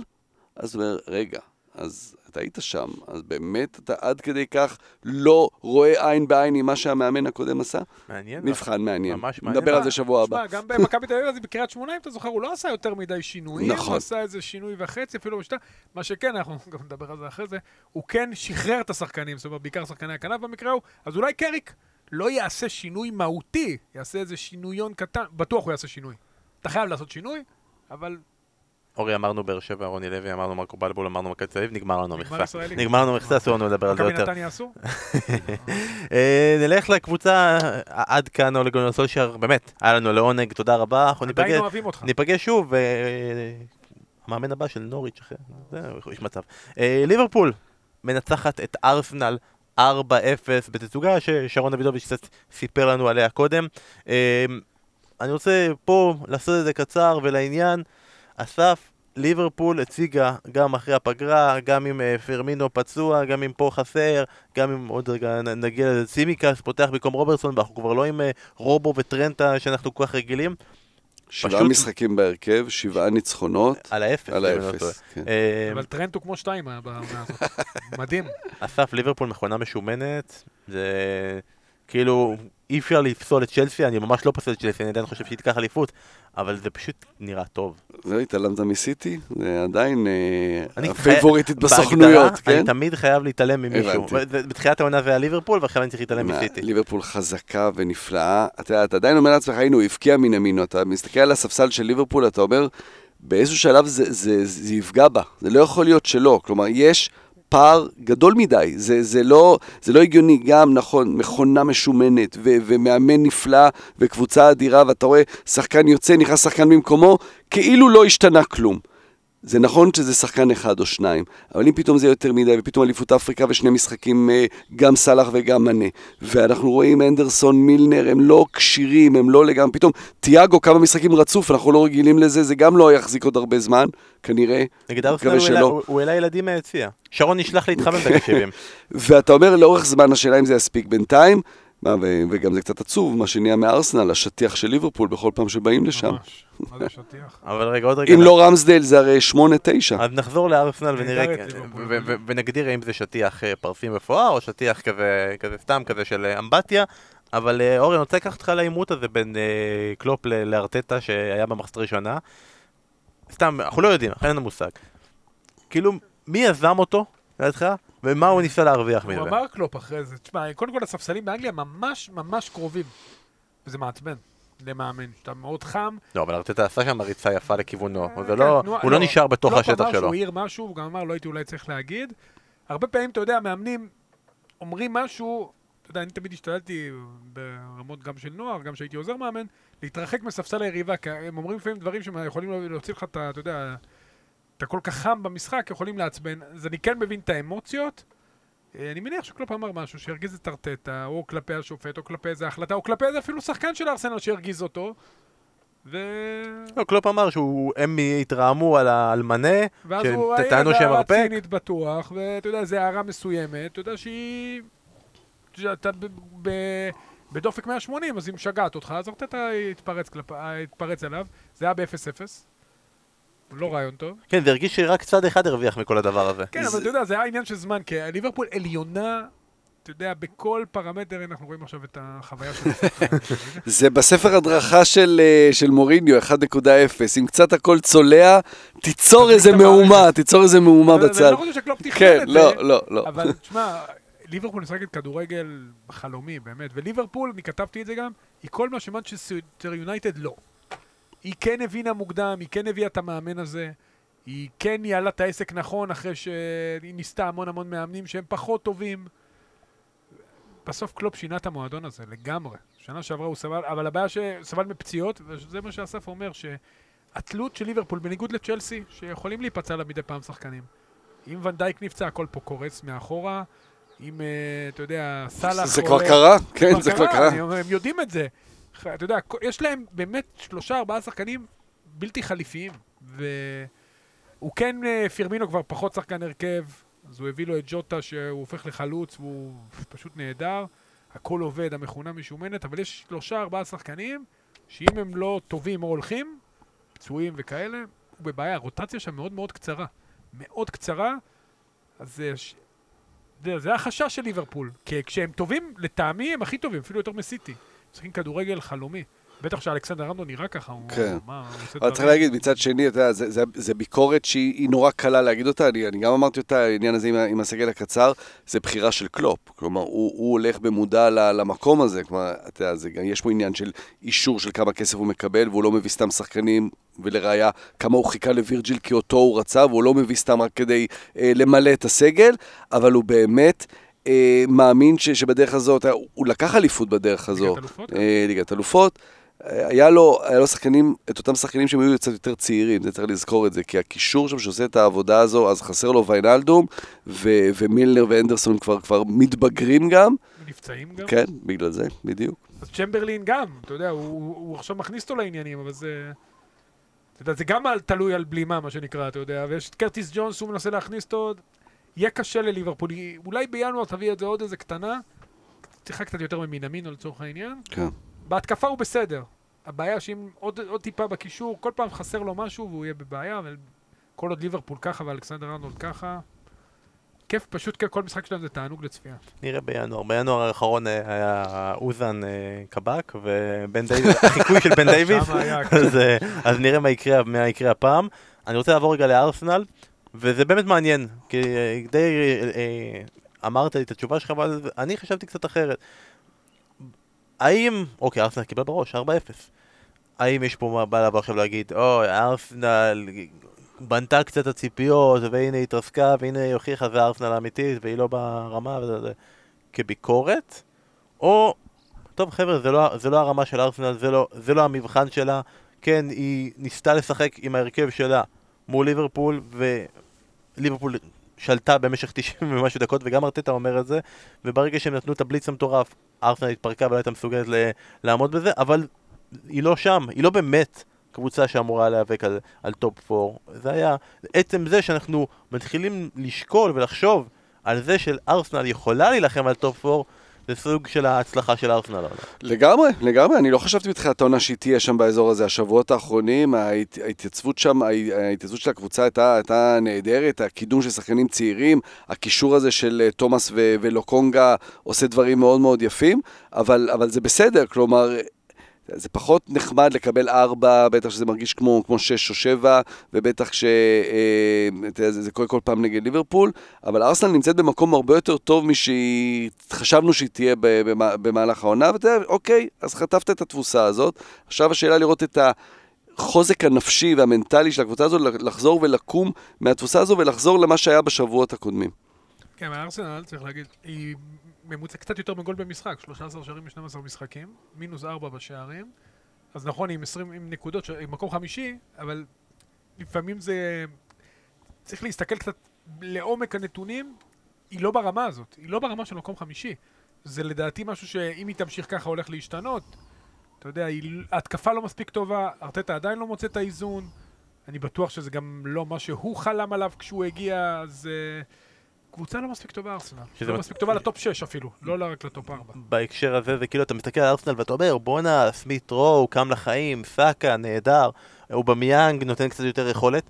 אז הוא אומר, רגע, אז אתה היית שם, אז באמת אתה עד כדי כך לא רואה עין בעין עם מה שהמאמן הקודם עשה? מעניין. נבחן, מעניין. ממש מעניין. נדבר על זה שבוע הבא. תשמע, גם במכבי תל אביב הזה בקריית שמונה, אם אתה זוכר, הוא לא עשה יותר מדי שינויים. נכון. הוא עשה איזה שינוי וחצי, אפילו בשתה. מה שכן, אנחנו גם נדבר על זה אחרי זה, הוא כן שחרר את השחקנים, זאת אומרת, בעיקר שחקני הכנף במקרה הוא, אז אולי קריק לא יעשה שינוי מהותי, יעשה איזה שינויון קטן, בטוח הוא יעשה שינוי. אתה חייב לעשות שינוי, אבל... אורי אמרנו באר שבע, רוני לוי אמרנו מרקו בלבול, אמרנו מכבי תל אביב, נגמר לנו מכסה. נגמר לנו מכסה, אסור לנו לדבר על זה יותר. מכבי נתניה אסור? נלך לקבוצה עד כאן, אולה גונאר סולשיאר, באמת, היה לנו לעונג, תודה רבה. עדיין אוהבים אותך. ניפגש שוב, המאמן הבא של נוריץ' אחרי, זהו, יש מצב. ליברפול מנצחת את ארסנל ארבע אפס בתצוגה ששרון דוידוביץ' סיפר לנו עליה קודם. אני רוצה פה לעשות את זה קצר ולעניין. אסף, ליברפול הציגה גם אחרי הפגרה, גם עם פרמינו פצוע, גם עם פה חסר, גם עם עוד רגע נגיע לצימיקס, פותח בקום רוברסון, ואנחנו כבר לא עם רובו וטרנטה שאנחנו כל כך רגילים. שבעה משחקים בהרכב, שבעה ניצחונות. על האפס. על האפס, כן. אבל טרנט הוא כמו שתיים, מדהים. אסף, ליברפול מכונה משומנת, זה כאילו אי אפשר לפסול את צ'לסי, אני ממש לא פסול את צ'לסי, אני עדיין חושב שהיא תיקח אליפות, אבל זה פשוט נראה טוב. זהו, התעלמת מסיטי, זה עדיין הפייבוריטית בסוכנויות, כן? אני תמיד חייב להתעלם ממישהו. בתחילת העונה זה היה ליברפול, ואחרי אני צריך להתעלם מסיטי. ליברפול חזקה ונפלאה. אתה עדיין אומר לעצמך, היינו, הפקיע מן המינו, אתה מסתכל על הספסל של ליברפול, אתה אומר, באיזשהו שלב זה יפגע בה, זה לא יכול להיות שלא, כלומר, יש פער גדול מדי, זה, זה לא, זה לא הגיוני, גם נכון, מכונה משומנת ו- ומאמן נפלא וקבוצה אדירה, ואתה רואה שחקן יוצא, נכנס שחקן במקומו, כאילו לא השתנה כלום. זה נכון שזה שחקן אחד או שניים, אבל אם פתאום זה יותר מדי, ופתאום אליפות אפריקה ושני משחקים, גם סלח וגם מנה, ואנחנו רואים אנדרסון, מילנר, הם לא קשירים, הם לא לגמרי, פתאום תיאגו כמה משחקים רצוף, אנחנו לא רגילים לזה, זה גם לא יחזיק עוד הרבה זמן, כנראה, מקווה שלא. הוא העלה ילדים מהיציאה, שרון נשלח להתחמם בקשבים. ואתה אומר לאורך זמן, השאלה אם זה יספיק בינתיים, וגם זה קצת עצוב, מה שנהיה מארסנל, השטיח של ליברפול, בכל פעם שבאים לשם. ממש, מה זה שטיח? אבל רגע, עוד רגע. אם לא רמסדל, זה הרי שמונה, תשע. אז נחזור לארסנל ונגדיר אם זה שטיח פרפים מפואר, או שטיח כזה סתם, כזה של אמבטיה, אבל אורי, אני רוצה לקחת לך לאימות הזה בין קלופ לארטטה, שהיה במחצית ראשונה. סתם, אנחנו לא יודעים, אין לנו מושג. כאילו, מי יזם אותו, לדעתך? ומה הוא ניסה להרוויח מזה? הוא אמר קלופ אחרי זה. תשמע, קודם כל הספסלים באנגליה ממש ממש קרובים. וזה מעצבן למאמן. שאתה מאוד חם. לא, אבל ארטטה עשה שם ריצה יפה לכיוונו. הוא לא נשאר בתוך השטח שלו. קלופ אמר שהוא העיר משהו, הוא גם אמר, לא הייתי אולי צריך להגיד. הרבה פעמים, אתה יודע, מאמנים אומרים משהו, אתה יודע, אני תמיד השתדלתי ברמות גם של נוער, גם שהייתי עוזר מאמן, להתרחק מספסל היריבה, כי הם אומרים לפעמים דברים שיכולים להוציא לך, אתה יודע, אתה כל כך חם במשחק, יכולים לעצבן. אז אני כן מבין את האמוציות. אני מניח שקלופ אמר משהו שירגיז את ארטטה, או כלפי השופט, או כלפי איזה החלטה, או כלפי איזה אפילו שחקן של ארסנל שירגיז אותו. ו... לא, קלופ אמר שהם התרעמו על מנה, שטענו שהם הרפק. ואז הוא רצינית בטוח, ואתה יודע, זו הערה מסוימת, אתה יודע שהיא... אתה בדופק מאה ושמונים, אז היא משגעת אותך, אז ארטטה התפרץ עליו. זה היה ב-אפס אפס. לא רעיון טוב. כן, והרגיש שרק צד אחד הרוויח מכל הדבר הזה. כן, אבל אתה יודע, זה היה עניין של זמן, כי ליברפול עליונה, אתה יודע, בכל פרמטר, אנחנו רואים עכשיו את החוויה של זה. זה בספר הדרכה של מוריניו, אחת נקודה אפס, אם קצת הכל צולע, תיצור איזה מאומה, תיצור איזה מאומה בצד. אני לא חושב שקלופ תכנן את זה. כן, לא, לא. אבל תשמע, ליברפול משחקת כדורגל חלומי, באמת, וליברפול, אני כתבתי את זה גם, היא כל מה שמנצ'סטר יונייטד לא. היא כן הבינה מוקדם, היא כן הביאה את המאמן הזה, היא כן ניהלה את העסק נכון, אחרי שהיא ניסתה המון המון מאמנים שהם פחות טובים. בסוף קלופ שינה את המועדון הזה, לגמרי. שנה שעברה הוא סבל, אבל הבעיה שסבל מפציעות, וזה מה שאסף אומר, שהתלות של ליברפול, בניגוד לצ'לסי, שיכולים להיפצע לה מדי פעם שחקנים. אם ונדייק נפצע, הכל פה קורץ מאחורה, אם, אתה יודע, סלאח... זה כבר קרה, כן, זה כבר קרה. הם יודעים את זה. אתה יודע, יש להם באמת שלושה, ארבעה שחקנים בלתי חליפיים, והוא כן, פירמינו כבר פחות שחקן הרכב, אז הוא הביא לו את ג'וטה שהוא הופך לחלוץ, והוא פשוט נהדר, הכל עובד, המכונה משומנת, אבל יש שלושה, ארבעה שחקנים, שאם הם לא טובים או הולכים, פצועים וכאלה, הוא בבעיה, הרוטציה שם מאוד מאוד קצרה, מאוד קצרה, אז זה, זה החשש של ליברפול, כי כשהם טובים, לטעמי הם הכי טובים, אפילו יותר מסיטי. משחקים כדורגל חלומי. בטח שאלכסנדר ארנולד נראה ככה. כן. אבל צריך להגיד, מצד שני, זה ביקורת שהיא נורא קלה להגיד אותה. אני גם אמרתי אותה, העניין הזה עם הסגל הקצר, זה בחירה של קלופ. כלומר, הוא הולך במודע למקום הזה. כלומר, יש פה עניין של אישור של כמה כסף הוא מקבל, והוא לא מביא סתם שחקנים, ולראיה כמה הוא חיכה לווירג'יל כי אותו הוא רצה, והוא לא מביא סתם רק כדי למלא את הסגל, אבל הוא באמת... מאמין שבדרך הזאת, הוא לקח אליפות בדרך הזאת, ליגת אלופות, היה לו, היה לו שחקנים, את אותם שחקנים שהם היו קצת יותר צעירים, זה צריך לזכור את זה, כי הקישור שם שעושה את העבודה הזו, אז חסר לו ויינלדום, ו- ומילנר ואנדרסון כבר, כבר מתבגרים גם. נפצעים גם. כן, בגלל זה, בדיוק. אז צ'מברלין גם, אתה יודע, הוא, הוא, הוא עכשיו מכניס אותו לעניינים, אבל זה... אתה יודע, זה גם תלוי על בלימה, מה שנקרא, אתה יודע, ויש את קרטיס ג'ונס, הוא מנסה להכניס אותו, יהיה קשה לליברפול, אולי בינואר תביא את זה עוד איזה קטנה, צריכה קצת יותר ממינמין, או לצורך העניין. כן. בהתקפה הוא בסדר. הבעיה שאם עוד, עוד טיפה בקישור, כל פעם חסר לו משהו והוא יהיה בבעיה, אבל כל עוד ליברפול ככה ואלכסנדר ארנולד ככה, כיף פשוט, כל משחק שלהם זה תענוג לצפייה. נראה בינואר. בינואר האחרון היה אוזן קבק, והחיקוי של בן דיוויס, אז נראה מה יקרה הפעם. אני רוצה לעבור רגע לארסנל, וזה באמת מעניין, כי די אמרת לי את התשובה שלך, אבל אני חשבתי קצת אחרת. האם, אוקיי, ארסנל קיבל בראש, ארבע אפס. האם יש פה מה בא לבוא עכשיו להגיד, אוי, ארסנל... בנתה קצת הציפיות, והנה היא התרסקה, והנה היא הוכיחה, זה ארסנל האמיתית, והיא לא ברמה, וזה, זה, כביקורת, או, טוב חבר'ה, זה לא, זה לא הרמה של ארסנל, זה לא, זה לא המבחן שלה, כן, היא ניסתה לשחק עם ההרכב שלה מול ליברפול, וליברפול שלטה במשך תשעים ומשהו דקות, וגם ארטטה אומר את זה, וברגע שהם נתנו את הבליץ המטורף, ארסנל התפרקה ולא הייתה מסוגלת ל- לעמוד בזה, אבל היא לא שם, היא לא באמת, קבוצה שאמורה להיאבק על, על טופ ארבע. זה היה, עצם זה שאנחנו מתחילים לשקול ולחשוב על זה של ארסנל יכולה להילחם על טופ ארבע, זה סוג של ההצלחה של ארסנל. לגמרי, לגמרי. אני לא חשבתי בתחילת העונה שהיא תהיה שם באזור הזה. השבועות האחרונים, ההת, ההתייצבות שם, ההתייצבות של הקבוצה הייתה, הייתה נהדרת, הקידום של שחקנים צעירים, הקישור הזה של תומאס ו, ולוקונגה עושה דברים מאוד מאוד יפים, אבל, אבל זה בסדר, כלומר... זה פחות נחמד לקבל ארבע, בטח שזה מרגיש כמו, כמו שש או שבע, ובטח שזה קורה כל פעם נגד ליברפול, אבל ארסנל נמצאת במקום הרבה יותר טוב משחשבנו שהיא תהיה במהלך העונה, ואתה יודע, אוקיי, אז חטפת את התבוסה הזאת, עכשיו השאלה לראות את ה... החוזק הנפשי והמנטלי של הקבוצה הזאת, לחזור ולקום מהתבוסה הזו, ולחזור למה שהיה בשבועות הקודמים. כן, ארסנל, צריך להגיד, היא... ממוצע קצת יותר מגול במשחק, שלושה עשר שערים ב-שנים עשר משחקים, מינוס ארבע בשערים, אז נכון, עם עשרים עם נקודות, עם מקום חמישי, אבל לפעמים זה... צריך להסתכל קצת לעומק הנתונים, היא לא ברמה הזאת, היא לא ברמה של מקום חמישי. זה לדעתי משהו שאם היא תמשיך ככה הולך להשתנות, אתה יודע, היא... ההתקפה לא מספיק טובה, ארטטה עדיין לא מוצא את האיזון, אני בטוח שזה גם לא מה שהוא חלם עליו כשהוא הגיע, אז... קבוצה לא מספיק טובה ארסנל, לא מספיק טובה לטופ שש אפילו, לא רק לטופ ארבע. בהקשר הזה זה כאילו אתה מסתכל על ארסנל ואתה אומר בונה, סמית רו, קם לחיים, סאקה, נהדר, אובמיאנג נותן קצת יותר יכולת.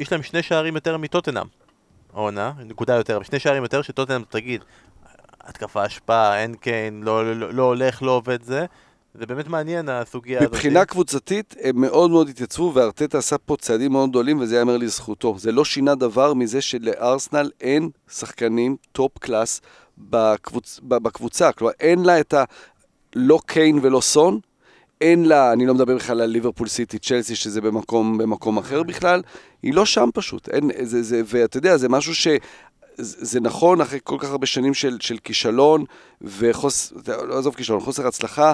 יש להם שני שערים יותר מטוטנהאם, עונה, נקודה יותר, שני שערים יותר שטוטנהאם תגיד, התקפה השפעה, אין קיין, לא הולך, לא עובד זה. זה באמת מעניין הסוגיה הזאת. מבחינה קבוצתית הם מאוד מאוד התייצבו, וארטטה עשה פה צעדים מאוד גדולים, וזה יאמר לזכותו. זה לא שינה דבר מזה שלארסנל אין שחקנים טופ קלאס בקבוצ... בקבוצה. כלומר, אין לה את ה... לא קיין ולא סון, אין לה, אני לא מדבר בכלל על ליברפול סיטי, צ'לסי, שזה במקום, במקום אחר בכלל, היא לא שם פשוט. אין, זה, זה, ואת יודע, זה משהו ש... זה נכון, אחרי כל כך הרבה שנים של, של כישלון, וחוס, לא עזוב כישלון, חוסר הצלחה,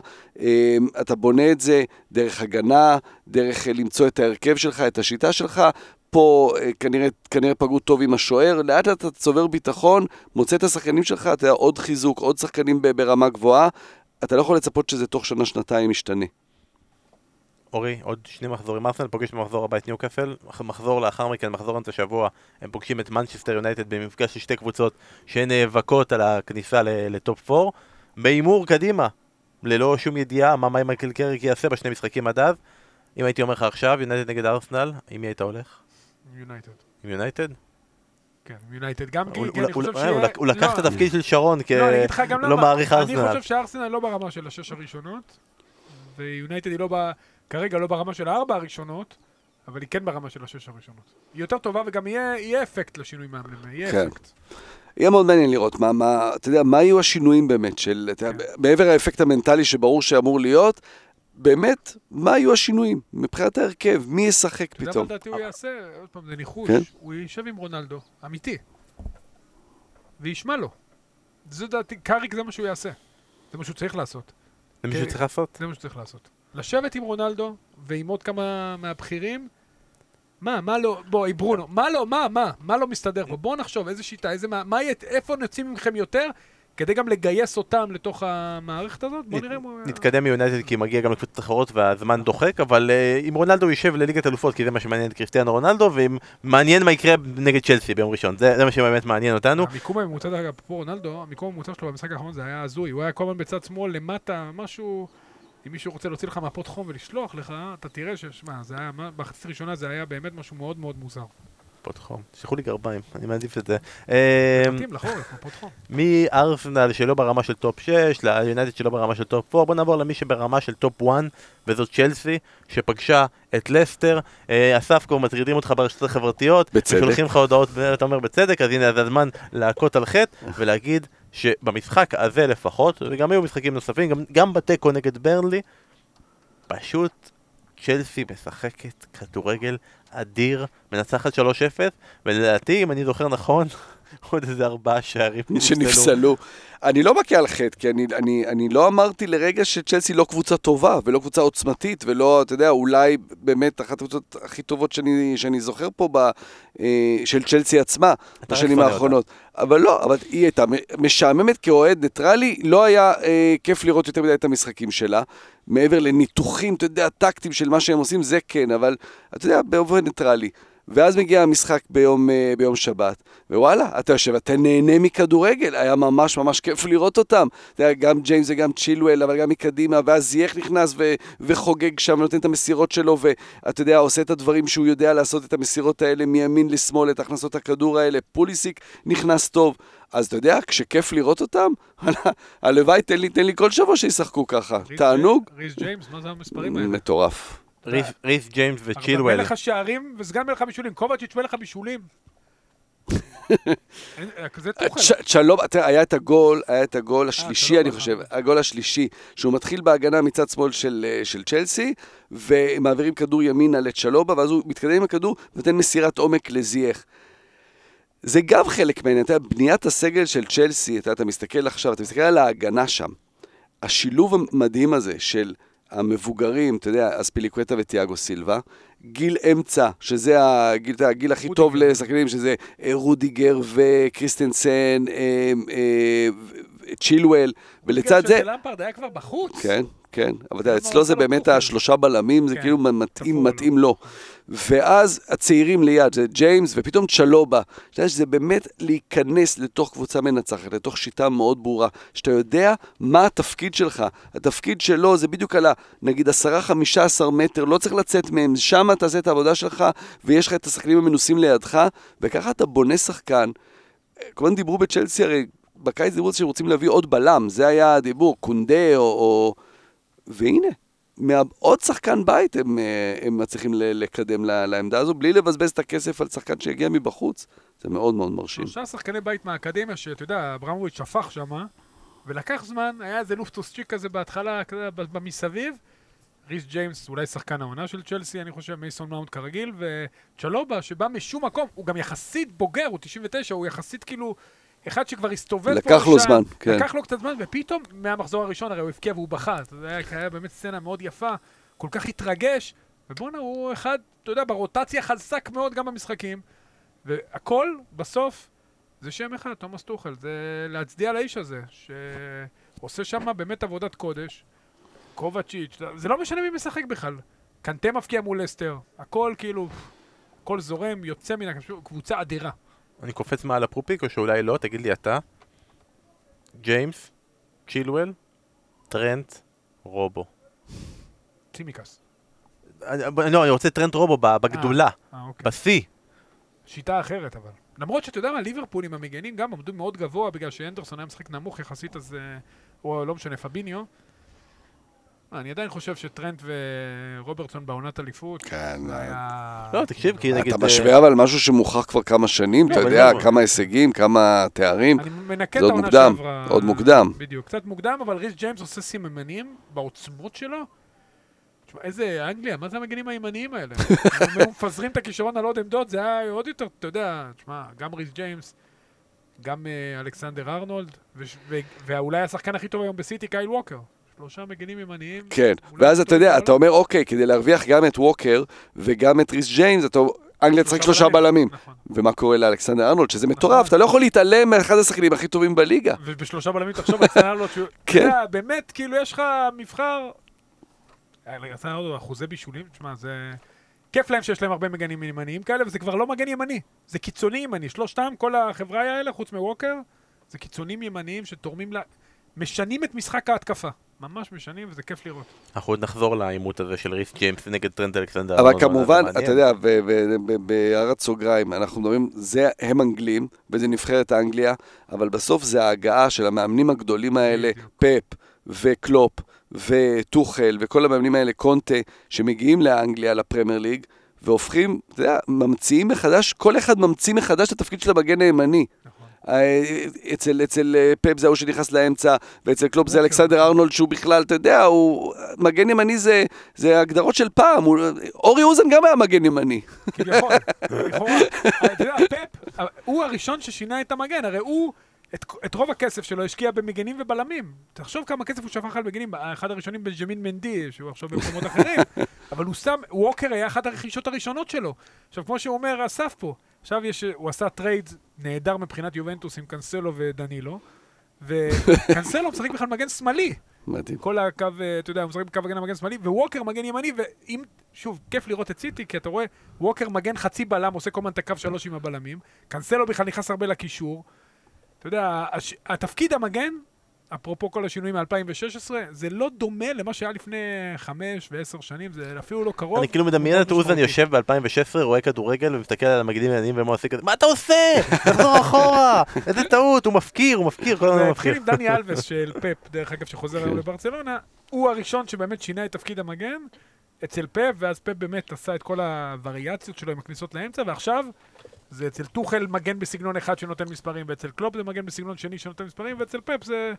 אתה בונה את זה דרך הגנה, דרך למצוא את ההרכב שלך, את השיטה שלך, פה כנראה, כנראה פגעו טוב עם השוער, לאט לאט אתה צובר ביטחון, מוצא את השחקנים שלך, אתה יודע, עוד חיזוק, עוד שחקנים ברמה גבוהה, אתה לא יכול לצפות שזה תוך שנה, שנתיים משתנה. אורי, עוד שני מחזורים. ארסנל פוגש במחזור הבא את ניוקאסל, מחזור לאחר מכן, מחזור את השבוע, הם פוגשים את מנצ'סטר יונייטד במפגש של שתי קבוצות שנאבקות על הכניסה לטופ ארבע, באימור קדימה, ללא שום ידיעה מה מייקל קריק יעשה בשני משחקים עד אז. אם הייתי אומר לך עכשיו, יונייטד נגד ארסנל, עם מי היית הולך? יונייטד. עם יונייטד? כן, יונייטד גם כן, אני חושב ש... הוא לקח את התפקיד של שרון, כי לא מעריך ארסנל. אני חושב שארסנל לא ברמה של השש הראשונות, ויונייטד היא לא ב... כרגע לא ברמה של הארבע הראשונות, אבל היא כן ברמה של השש הראשונות. היא יותר טובה וגם יהיה, יהיה אפקט לשינוי מאמנים, יהיה כן. אפקט. יהיה מאוד מעניין לראות, מה, מה, אתה יודע, מה יהיו השינויים באמת, של, כן. אתה, בעבר האפקט המנטלי שברור שאמור להיות, באמת, מה יהיו השינויים? מבחינת ההרכב, מי ישחק פתאום? אתה יודע מה דעתי הוא יעשה, עוד פעם זה ניחוש, כן? הוא יישב עם רונלדו, אמיתי, וישמע לו. זו דעתי, קריק זה מה שהוא יעשה, זה מה שהוא צריך לעשות. זה מה שהוא צריך לעשות? זה מה שהוא צריך לעשות. לשבת עם רונלדו ועם עוד כמה מהבכירים, מה, מה לא, בואי ברונו, מה לא, מה, מה, מה לא מסתדר פה, בואו נחשוב איזה שיטה, איזה, מה, מה, איפה נוצאים מכם יותר, כדי גם לגייס אותם לתוך המערכת הזאת, בואו נראה. נתקדם מיונייטד כי מגיע גם לקבוצות אחרות והזמן דוחק, אבל אם רונלדו יישב לליגת אלופות, כי זה מה שמעניין את קריסטיאנו רונלדו, ומעניין מה יקרה נגד צ'לסי ביום ראשון, זה מה שבאמת מעניין אותנו. המיקום הממוצע, אגב, פה רונלדו, המיקום הממוצע שלו במשחק האחרון זה היה הזוי, הוא היה כל הזמן בצד שמאל, למטה, משהו, אם מישהו רוצה להוציא לך מפות חום ולשלוח לך, אתה תראה ששמע, זה היה, בחצי הראשונה זה היה באמת משהו מאוד מאוד מוזר. פות חום. שיחו לי גרביים, אני מעדיף את זה. מתאים לחורף, פות חום. מארסנל שלא ברמה של טופ שש, ליונייטד שלא ברמה של טופ ארבע, בוא נעבור למי שברמה של טופ אחת, וזאת צ'לסי, שפגשה את לסטר. אסף כהן, מטרידים אותך ברשתות החברתיות, שולחים לך הודעות, אתה אומר בצדק, אז הנה, זה הזמן להכות על חטא ולהגיד שבמשחק הזה לפחות, וגם היו משחקים נוספים, גם, גם בטקו נגד ברנלי, פשוט צ'לסי משחקת כדורגל אדיר, מנצחת שלוש אפס, ולדעתי, אם אני זוכר נכון, עוד איזה ארבעה שערים שנפסלו. אני לא מכה על חטא, כי אני, אני, אני לא אמרתי לרגע שצ'לסי לא קבוצה טובה, ולא קבוצה עוצמתית, ולא, אתה יודע, אולי באמת אחת הקבוצות הכי טובות שאני, שאני זוכר פה, ב, אה, של צ'לסי עצמה, בשנים האחרונות. אבל לא, אבל היא הייתה משעממת כאוהד ניטרלי, לא היה אה, כיף לראות יותר מדי את המשחקים שלה, מעבר לניתוחים, אתה יודע, טקטים של מה שהם עושים, זה כן, אבל אתה יודע, באופן ניטרלי. ואז מגיע המשחק ביום, ביום שבת, ווואלה, אתה יושב, אתה נהנה מכדורגל, היה ממש ממש כיף לראות אותם, זה היה גם ג'יימס וגם צ'ילואל, אבל גם מקדימה, ואז זייך נכנס ו- וחוגג שם, נותן את המסירות שלו, ואתה יודע, עושה את הדברים שהוא יודע לעשות, את המסירות האלה מימין לשמאל, את הכנסות הכדור האלה, פוליסיק נכנס טוב, אז אתה יודע, כשכיף לראות אותם, הלוואי, תן לי, תן לי כל שבוע שישחקו ככה, תענוג. ריס ג'יימס, מה זה המספרים האלה? מטורף. ריס ג'יימס וצ'ילואל. אבל מלך השערים וסגן מלך הבישולים, קובצ'יץ' מלך הבישולים. זה תוכל. שלום, היה את הגול, היה את הגול השלישי, אני חושב, הגול השלישי, שהוא מתחיל בהגנה מצד שמאל של צ'לסי, ומעבירים כדור ימינה לצ'לובה, ואז הוא מתקדם עם הכדור, ונותן מסירת עומק לזייך. זה גם חלק מעניין, אתה בניית הסגל של צ'לסי, אתה מסתכל עכשיו, אתה מסתכל על ההגנה שם. השילוב המדהים הזה של המבוגרים, אתה יודע, אספיליקווטה וטיאגו סילבה, גיל אמצע, שזה הגיל, הגיל הכי טוב לשחקנים, שזה רודיגר וקריסטנסן, צ'ילואל, ולצד זה... שלמפרד היה כבר בחוץ. כן, כן, אבל אצלו זה באמת השלושה בלמים, זה כאילו מתאים, מתאים לו. ואז הצעירים ליד, זה ג'יימס ופתאום צ'לובה, אתה יודע שזה באמת להיכנס לתוך קבוצה מנצחת, לתוך שיטה מאוד ברורה, שאתה יודע מה התפקיד שלך, התפקיד שלו זה בדיוק עלה, נגיד עשרה חמישה עשר מטר, לא צריך לצאת מהם, שם אתה עושה את העבודה שלך, ויש לך את השחקנים המנוסים לידך, וככה אתה בונה שחקן, כמובן דיברו בצ'לסי, הרי בקיץ דיברו שרוצים להביא עוד בלם, זה היה דיבור, קונדה או... או... והנה. עוד שחקן בית הם, הם מצליחים לקדם לעמדה הזו, בלי לבזבז את הכסף על שחקן שהגיע מבחוץ, זה מאוד מאוד מרשים. שלושה שחקני בית מהאקדמיה, שאתה יודע, אברמוביץ' שפך שם, ולקח זמן, היה איזה לופטוס צ'יק כזה בהתחלה, כזה, במסביב, ריס ג'יימס, אולי שחקן העונה של צ'לסי, אני חושב, מייסון מאונט כרגיל, וצ'לובה שבא משום מקום, הוא גם יחסית בוגר, הוא תשעים ותשע, הוא יחסית כאילו... אחד שכבר הסתובב פה, לקח לו זמן, כן. לקח לו קצת זמן, ופתאום מהמחזור הראשון הרי הוא הפקיע והוא בחז, זה היה, היה באמת סצנה מאוד יפה, כל כך התרגש, ובונה הוא אחד, אתה יודע, ברוטציה חלסק מאוד גם במשחקים, והכל בסוף זה שם אחד, תומס טוחל, זה להצדיע לאיש הזה, שעושה שם באמת עבודת קודש, קובצ'יץ', זה לא משנה מי משחק בכלל, קנטה מפקיע מול לסטר, הכל כאילו, הכל זורם, יוצא מן הקבוצה אדירה. אני קופץ מעל הפרופיק, או שאולי לא, תגיד לי אתה. ג'יימס, צ'ילואל, טרנט, רובו. צימיקס. לא, אני רוצה טרנט רובו בגדולה, בסי. שיטה אחרת אבל. למרות שאתה יודע מה, ליברפול עם המגנים גם עמדו מאוד גבוה, בגלל שאנדרסון היה משחק נמוך יחסית, אז הוא לא משנה, פביניו. אני עדיין חושב שטרנט ורוברטסון בעונת אליפות. כן. לא, תקשיב, כי נגיד... אתה משווה אבל משהו שמוכח כבר כמה שנים, אתה יודע, כמה הישגים, כמה תארים. אני מנקה את העונה שעברה. עוד מוקדם. בדיוק, קצת מוקדם, אבל ריס ג'יימס עושה סימנים בעוצמות שלו. תשמע, איזה אנגליה, מה זה המגנים הימניים האלה? הם מפזרים את הכישרון על עוד עמדות, זה היה עוד יותר, אתה יודע, תשמע, גם ריס ג'יימס, גם אלכסנדר ארנולד, ואולי השחקן הכי טוב היום בסיטי, קייל ווקר. שלושה מגנים ימניים. כן, ואז אתה יודע, אתה אומר, אוקיי, כדי להרוויח גם את ווקר וגם את ריס ג'יימס, אתה... אנגליה צריך שלושה בלמים. ומה קורה לאלכסנדר ארנולד? שזה מטורף, אתה לא יכול להתעלם מאחד השחקנים הכי טובים בליגה. ובשלושה בלמים תחשוב אלכסנדר ארנולד, באמת, כאילו יש לך מבחר... אלכסנדר ארנולד, אחוזי בישולים, תשמע, זה... כיף להם שיש להם הרבה מגנים ימניים כאלה, וזה כבר לא מגן ימני, זה קיצוני ימני. שלושתם, כל החברה האלה, חוץ מווקר, זה קיצונים ימניים שתורמים לה... משנים את משחק ההתקפה. ממש משנים, וזה כיף לראות. אנחנו עוד נחזור לאימות הזה של ריס ג'יימס נגד טרנט אלכסנדר. אבל כמובן, אתה יודע, בהערת סוגריים, אנחנו מדברים, הם אנגלים, וזה נבחרת האנגליה, אבל בסוף זה ההגעה של המאמנים הגדולים האלה, פאפ וקלופ וטוחל, וכל המאמנים האלה, קונטה, שמגיעים לאנגליה, לפרמיירליג, והופכים, אתה יודע, ממציאים מחדש, כל אחד ממציא מחדש את התפקיד של המגן הימני. אצל, אצל פאפ זה הוא שנכנס לאמצע, ואצל קלופ זה אלכסנדר ארנולד שהוא בכלל, אתה יודע, הוא מגן ימני, זה, זה הגדרות של פעם. הוא, אורי אוזן גם היה מגן ימני. כביכול, כביכול. אתה יודע, פאפ, הוא הראשון ששינה את המגן, הרי הוא את, את רוב הכסף שלו השקיע במגנים ובלמים. תחשוב כמה כסף הוא שפך על מגנים, אחד הראשונים בג'מין מנדי, שהוא עכשיו במקומות אחרים, אבל הוא שם, ווקר היה אחת הרכישות הראשונות שלו. עכשיו, כמו שהוא אומר, אסף פה, עכשיו יש, הוא עשה טרייד נהדר מבחינת יובנטוס עם קנסלו ודנילו, וקנסלו משחק בכלל מגן שמאלי. מדהים. כל הקו, אתה יודע, הוא משחק בקו הגנה מגן שמאלי, וווקר מגן ימני, ואם, שוב, כיף לראות את סיטי, כי אתה רואה, ווקר מגן חצי בלם, עושה כל מיני קו שלוש עם הבלמים, קנסלו בכלל נכנס הרבה לקישור, אתה יודע, הש... התפקיד המגן, אפרופו כל השינויים מ-אלפיים ושש עשרה, זה לא דומה למה שהיה לפני חמש ועשר שנים, זה אפילו לא קרוב. אני כאילו מדמיין את אוזן יושב ב-אלפיים ושש עשרה, רואה כדורגל ומסתכל על המגנים העניינים ומה עושה כזה, מה אתה עושה? תחזור אחורה! איזה טעות, הוא מפקיר, הוא מפקיר, כל הזמן מפקיר. התחיל עם דני אלבס של פאפ, דרך אגב, שחוזר היום לברצלונה, הוא הראשון שבאמת שינה את תפקיד המגן אצל פאפ, ואז פאפ באמת עשה את כל הווריאציות שלו עם הכניסות לאמצע, ועכשיו זה אצל טוחל מגן בסגנון אחד שנותן מספרים, ואצל קלופ זה מגן בסגנון שני שנותן מספרים, ואצל פאפ זה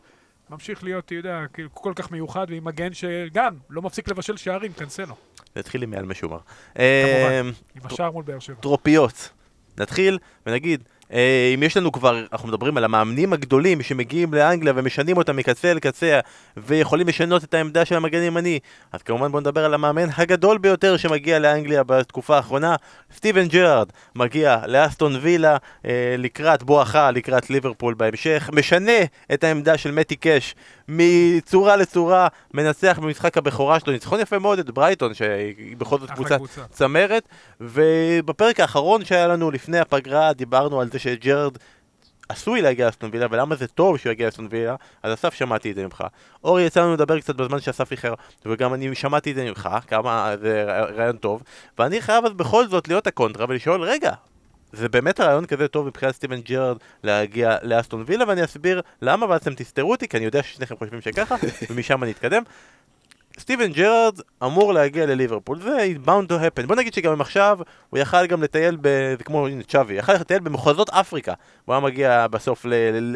ממשיך להיות, אתה יודע, כל כך מיוחד, ועם מגן שגם לא מפסיק לבשל שערים, קנסלו. נתחיל עם מעל משומר. כמובן, עם השער מול באר שבע. טרופיות. נתחיל ונגיד, אם יש לנו כבר, אנחנו מדברים על המאמנים הגדולים שמגיעים לאנגליה ומשנים אותם מקצה אל קצה, ויכולים לשנות את העמדה של המגן הימני, אז כמובן בואו נדבר על המאמן הגדול ביותר שמגיע לאנגליה בתקופה האחרונה, סטיבן ג'רארד, מגיע לאסטון וילה, לקראת בואכה, לקראת ליברפול בהמשך, משנה את העמדה של מתי קש מצורה לצורה, מנצח במשחק הבכורה שלו, ניצחון יפה מאוד את ברייטון, שהיא בכל זאת קבוצה צמרת, ובפרק האחרון שהיה לנו לפני הפגרה, דיברנו על זה שג'רארד עשוי להגיע לאסטון וילה, ולמה זה טוב שהוא יגיע לאסטון וילה, אז אסף שמעתי את זה ממך. אורי, יצא לנו לדבר קצת בזמן שאסף איחר, וגם אני שמעתי את זה ממך, כמה זה רעיון טוב, ואני חייב אז בכל זאת להיות הקונטרה ולשאול, רגע, זה באמת רעיון כזה טוב מבחינת סטיבן ג'רארד להגיע לאסטון וילה, ואני אסביר למה, ואז אתם תסתרו אותי, כי אני יודע ששניכם חושבים שככה, ומשם אני אתקדם. סטיבן ג'רארד אמור להגיע לליברפול, זה bound to happen. בוא נגיד שגם עכשיו הוא יכל גם לטייל, זה כמו צ'אבי, יכל לטייל במחוזות אפריקה, הוא היה מגיע בסוף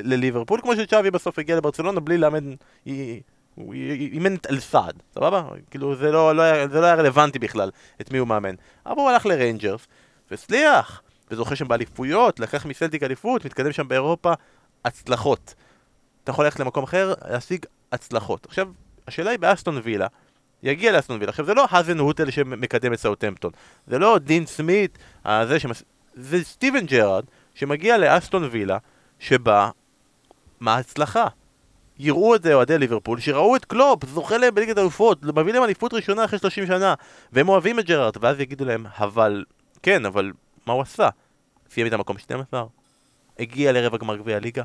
לליברפול, כמו שצ'אבי בסוף הגיע לברצלונה בלי לאמן, הוא אימן את אל סעד, סבבה? כאילו זה לא היה רלוונטי בכלל את מי הוא מאמן. אבל הוא הלך לריינג'רס, וסליח, וזוכה שם באליפויות, לקח מסלטיק אליפות, מתקדם שם באירופה, הצלחות. אתה יכול ללכת למקום אחר, להשיג הצלחות. עכשיו, השאלה היא באסטון וילה, יגיע לאסטון וילה. עכשיו, זה לא האזן הוטל שמקדם את סאוטהמפטון, זה לא דין סמית, זה, שמס... זה סטיבן ג'רארד שמגיע לאסטון וילה, שבה, מה ההצלחה? יראו את זה אוהדי ליברפול, שראו את קלופ, זוכה להם בליגת אלופות, מביא להם אליפות ראשונה אחרי שלושים שנה, והם אוהבים את ג'רארד, ואז יגידו להם, אבל, כן, אבל מה הוא עשה? סיים את המקום שתים עשרה, הגיע לרבע גמר גביע הליגה.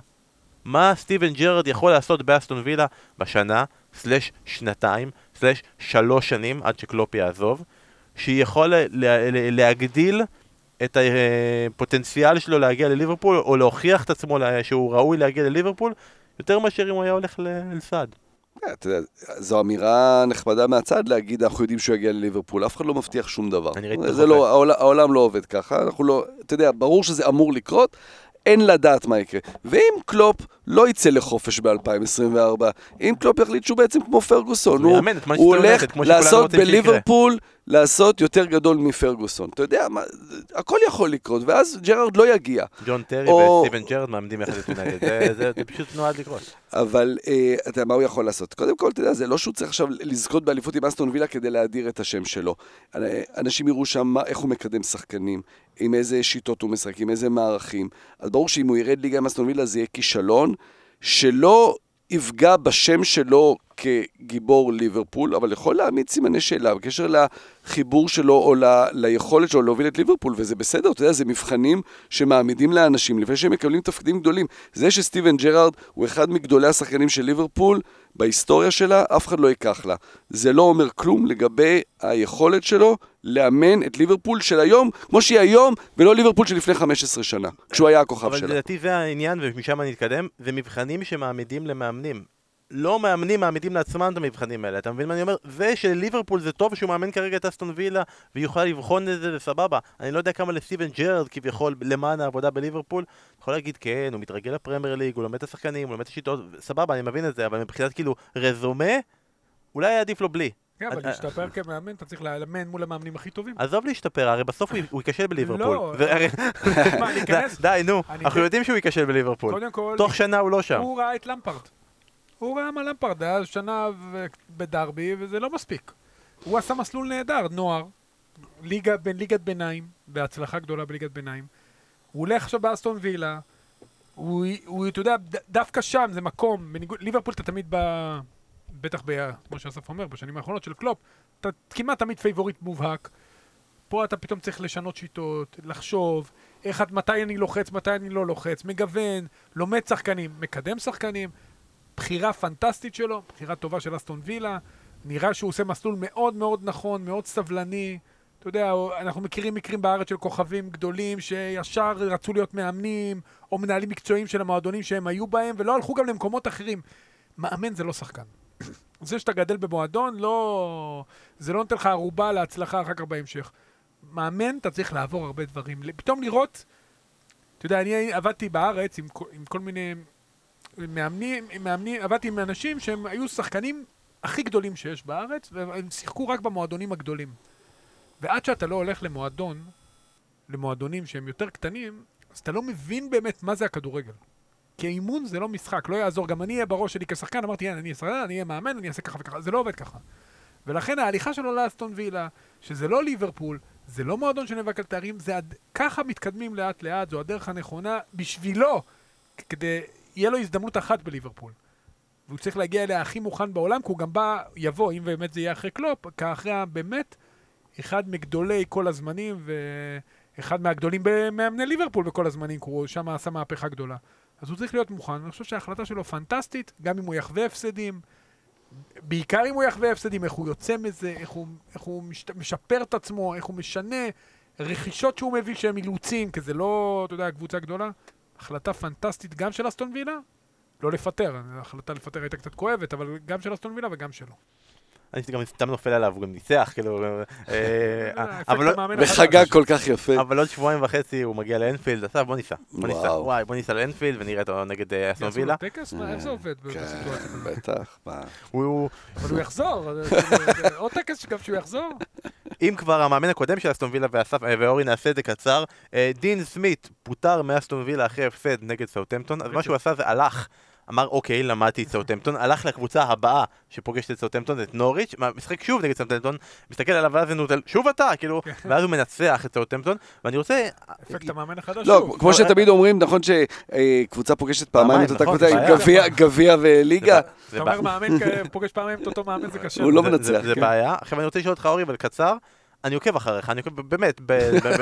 מה סטיבן ג'רארד יכול לעשות באסטון וילה בשנה, סלש שנתיים, סלש שלוש שנים, עד שקלופ יעזוב, שיכול להגדיל את הפוטנציאל שלו להגיע לליברפול, או להוכיח את עצמו שהוא ראוי להגיע לליברפול, יותר מאשר אם הוא היה הולך לסעד. אתה יודע, זו אמירה נחמדה מהצד להגיד, אנחנו יודעים שהוא יגיע לליברפול, אף אחד לא מבטיח שום דבר. זה לא, העולם לא עובד ככה, אנחנו לא, אתה יודע, ברור שזה אמור לקרות, אין לדעת מה יקרה. ואם קלופ לא יצא לחופש ב-אלפיים עשרים וארבע. אם קלופ יחליט שהוא בעצם כמו פרגוסון, הוא הולך לעשות בליברפול, לעשות יותר גדול מפרגוסון. אתה יודע, הכל יכול לקרות, ואז ג'רארד לא יגיע. ג'ון טרי וסטיבן ג'רארד מעמדים יחד את יונייטד, זה פשוט נועד לקרות. אבל מה הוא יכול לעשות? קודם כל, אתה יודע, זה לא שהוא צריך עכשיו לזכות באליפות עם אסטון וילה כדי להדיר את השם שלו. אנשים יראו שם איך הוא מקדם שחקנים, עם איזה שיטות הוא משחק, עם איזה מערכים. אז ברור שאם הוא ירד ליגה עם אסטון וילה זה יהיה כישלון, שלא יפגע בשם שלו כגיבור ליברפול, אבל יכול להעמיד סימני שאלה בקשר לחיבור שלו או ל- ליכולת שלו להוביל את ליברפול, וזה בסדר, אתה יודע, זה מבחנים שמעמידים לאנשים, לפני שהם מקבלים תפקידים גדולים. זה שסטיבן ג'רארד הוא אחד מגדולי השחקנים של ליברפול, בהיסטוריה שלה אף אחד לא ייקח לה. זה לא אומר כלום לגבי היכולת שלו לאמן את ליברפול של היום, כמו שהיא היום, ולא ליברפול של לפני חמש עשרה שנה, כשהוא היה הכוכב שלה. אבל לדעתי זה העניין, ומשם אני אתקדם, זה מבחנים שמעמידים למאמנים. לא מאמנים מעמידים לעצמם את המבחנים האלה, אתה מבין מה אני אומר? זה שלליברפול זה טוב שהוא מאמן כרגע את אסטון וילה ויוכל לבחון את זה, זה סבבה. אני לא יודע כמה לסטיבן ג'רארד כביכול למען העבודה בליברפול, יכול להגיד כן, הוא מתרגל לפרמיירליג, הוא לומד את השחקנים, הוא לומד את השיטות, סבבה, אני מבין את זה, אבל מבחינת כאילו רזומה, אולי היה עדיף לו בלי. כן, אבל להשתפר כמאמן, אתה צריך לאמן מול המאמנים הכי טובים. עזוב להשתפר, הרי בסוף הוא ייכשל בליברפול. לא. די, נו, אנחנו יודעים שהוא ייכשל בליברפול. תוך שנה הוא לא שם. הוא ראה את למפרד. הוא ראה מה למפרד, היה שנה בדרבי, וזה לא מספיק. הוא עשה מסלול נהדר, נוער, ליגה, בין ליגת ביניים, בהצלחה גדולה בליגת ביניים. הוא הולך עכשיו באסטון וילה, הוא, הוא, אתה יודע, ד, דווקא שם, זה מקום, בניגוד, ליברפול אתה תמיד ב... בטח ב... כמו שאסף אומר, בשנים האחרונות של קלופ, אתה כמעט תמיד פייבורית מובהק. פה אתה פתאום צריך לשנות שיטות, לחשוב, איך את, מתי אני לוחץ, מתי אני לא לוחץ, מגוון, לומד שחקנים, מקדם שחקנים, בחירה פנטסטית שלו, בחירה טובה של אסטון וילה, נראה שהוא עושה מסלול מאוד מאוד נכון, מאוד סבלני, אתה יודע, אנחנו מכירים מקרים בארץ של כוכבים גדולים שישר רצו להיות מאמנים, או מנהלים מקצועיים של המועדונים שהם היו בהם, ולא הלכו גם למקומות אחרים. מאמן זה לא שחקן. זה שאתה גדל במועדון, לא... זה לא נותן לך ערובה להצלחה אחר כך בהמשך. מאמן, אתה צריך לעבור הרבה דברים. פתאום לראות, אתה יודע, אני עבדתי בארץ עם, עם כל מיני... מאמנים, מאמנים, עבדתי עם אנשים שהם היו שחקנים הכי גדולים שיש בארץ, והם שיחקו רק במועדונים הגדולים. ועד שאתה לא הולך למועדון, למועדונים שהם יותר קטנים, אז אתה לא מבין באמת מה זה הכדורגל. כי אימון זה לא משחק, לא יעזור. גם אני אהיה בראש שלי כשחקן, אמרתי, אני אהיה שחקן, אני אהיה מאמן, אני אעשה ככה וככה. זה לא עובד ככה. ולכן ההליכה שלו לאסטון וילה, שזה לא ליברפול, זה לא מועדון שנאבק על תארים, זה עד... ככה מתקדמים לאט לאט, זו הדרך הנכונה בשבילו, כדי... יהיה לו הזדמנות אחת בליברפול, והוא צריך להגיע אליה הכי מוכן בעולם, כי הוא גם בא, יבוא, אם באמת זה יהיה אחרי קלופ, כאחרי באמת, אחד מגדולי כל הזמנים, ואחד מהגדולים במאמני ליברפול בכל הזמנים, כי הוא שם עשה מהפכה גדולה. אז הוא צריך להיות מוכן, ואני חושב שההחלטה שלו פנטסטית, גם אם הוא יחווה הפסדים, בעיקר אם הוא יחווה הפסדים, איך הוא יוצא מזה, איך הוא, איך הוא משפר את עצמו, איך הוא משנה, רכישות שהוא מביא שהם אילוצים, כי זה לא, אתה יודע, קבוצה גדולה. החלטה פנטסטית גם של אסטון וילה, לא לפטר, ההחלטה לפטר הייתה קצת כואבת, אבל גם של אסטון וילה וגם שלו. אני גם סתם נופל עליו, הוא גם ניצח, כאילו... בחגה כל כך יפה. אבל עוד שבועיים וחצי הוא מגיע לאנפילד, עכשיו בוא ניסע. וואי, בוא ניסע לאנפילד ונראה אותו נגד אסטון וילה. איך זה עובד? בטח, מה? הוא יחזור, עוד טקס שגם שהוא יחזור. אם כבר המאמן הקודם של אסטון וילה ואורי נעשה את זה קצר, דין סמית פוטר מאסטון וילה אחרי הפסד נגד סאוטהמפטון, אז מה שהוא עשה זה הלך. אמר, אוקיי, למדתי את סאוטהמפטון, הלך לקבוצה הבאה שפוגשת את סאוטהמפטון, את נוריץ', משחק שוב נגד סאוטהמפטון, מסתכל עליו ואז זה נוטל, שוב אתה, כאילו, ואז הוא מנצח את סאוטהמפטון, ואני רוצה... אפקט המאמן החדש שוב. לא, כמו שתמיד אומרים, נכון שקבוצה פוגשת פעמיים את אותה קבוצה, גביע וליגה. אתה אומר, מאמן פוגש פעמיים את אותו מאמן, זה קשה. הוא לא מנצח. זה בעיה. עכשיו אני רוצה לשאול אותך, אורי, אבל קצר. אני עוקב אחריך, אני עוקב באמת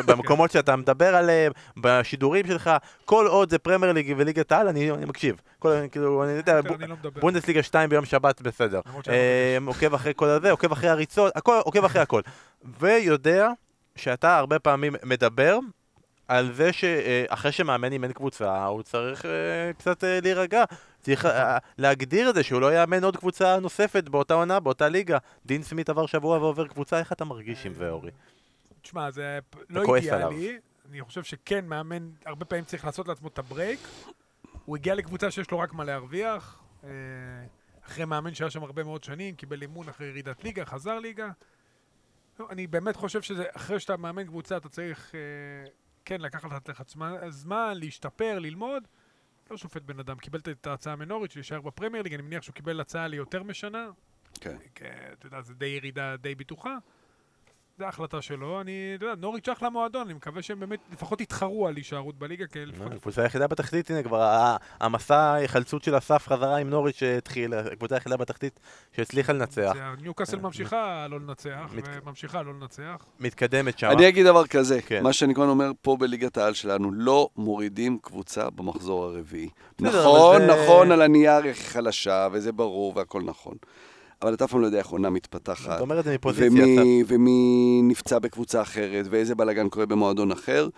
במקומות שאתה מדבר עליהם, בשידורים שלך, כל עוד זה פרמייר ליג וליגת העל, אני מקשיב. כאילו, אני יודע, בונדסליגה שתיים ביום שבת בסדר. עוקב אחרי כל הזה, עוקב אחרי הריצות, עוקב אחרי הכל. ויודע שאתה הרבה פעמים מדבר על זה שאחרי שמאמן אימן קבוצה, הוא צריך קצת להירגע. צריך להגדיר את זה שהוא לא יאמן עוד קבוצה נוספת באותה עונה, באותה ליגה. דין סמית עבר שבוע ועובר קבוצה, איך אתה מרגיש עם זה, אורי? תשמע, זה לא אידיאלי. אני חושב שכן, מאמן הרבה פעמים צריך לעשות לעצמו את הברייק, הוא הגיע לקבוצה שיש לו רק מה להרוויח, אחרי מאמן שהיה שם הרבה מאוד שנים, קיבל אימון אחרי ירידת ליגה, חזר ליגה. אני באמת חושב שזה, אחרי שאתה מאמן קבוצה, אתה צריך, כן, לקחת לך זמן, להשתפר, ללמוד. לא שופט בן אדם, קיבל את ההצעה מנוריץ' להישאר בפרמיירליג, אני מניח שהוא קיבל הצעה ליותר משנה. כן. אתה יודע, זה די ירידה, די ביטוחה. זו ההחלטה שלו, אני יודע, נוריץ' אחלה מועדון, אני מקווה שהם באמת לפחות יתחרו על הישארות בליגה, כי לפחות... הקבוצה היחידה בתחתית, הנה כבר, המסע ההיחלצות של אסף חזרה עם נוריץ' התחיל, הקבוצה היחידה בתחתית שהצליחה לנצח. ניוקאסל ממשיכה לא לנצח, וממשיכה לא לנצח. מתקדמת שם. אני אגיד דבר כזה, מה שאני כבר אומר פה בליגת העל שלנו, לא מורידים קבוצה במחזור הרביעי. נכון, נכון, על הנייר היא חלשה, וזה ברור, והכל נכון. אבל אתה פעם לא יודע איך עונה מתפתחת, ומי נפצע בקבוצה אחרת, ואיזה בלגן קורה במועדון אחר,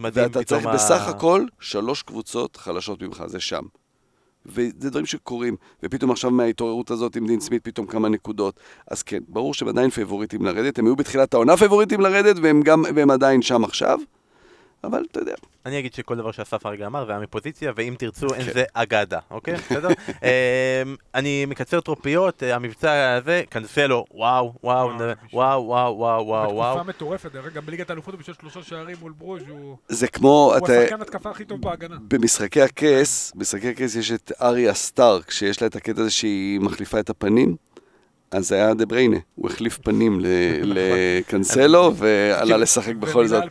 ואתה צריך בסך הכל שלוש קבוצות חלשות ממך, זה שם. וזה דברים שקורים, ופתאום עכשיו מההתעוררות הזאת עם דין סמית פתאום כמה נקודות, אז כן, ברור שהם עדיין פייבוריטים לרדת, הם היו בתחילת העונה פייבוריטים לרדת, והם עדיין שם עכשיו, אבל אתה יודע. אני אגיד שכל דבר שאסף הרגע אמר, והיה מפוזיציה, ואם תרצו, אין זה אגדה, אוקיי? בסדר? אני מקצר טרופיות, המבצע הזה, קנסלו, וואו, וואו, וואו, וואו, וואו, וואו. התקופה מטורפת, גם בליגת האלופות הוא בשביל שלושה שערים מול ברוז' זה כמו... הוא השחקן התקפה הכי טוב בהגנה. במשחקי הכס, במשחקי הכס יש את אריה סטארק, שיש לה את הקטע הזה שהיא מחליפה את הפנים, אז זה היה דה בריינה, הוא החליף פנים לקנסלו, ועלה לשחק בכל זאת.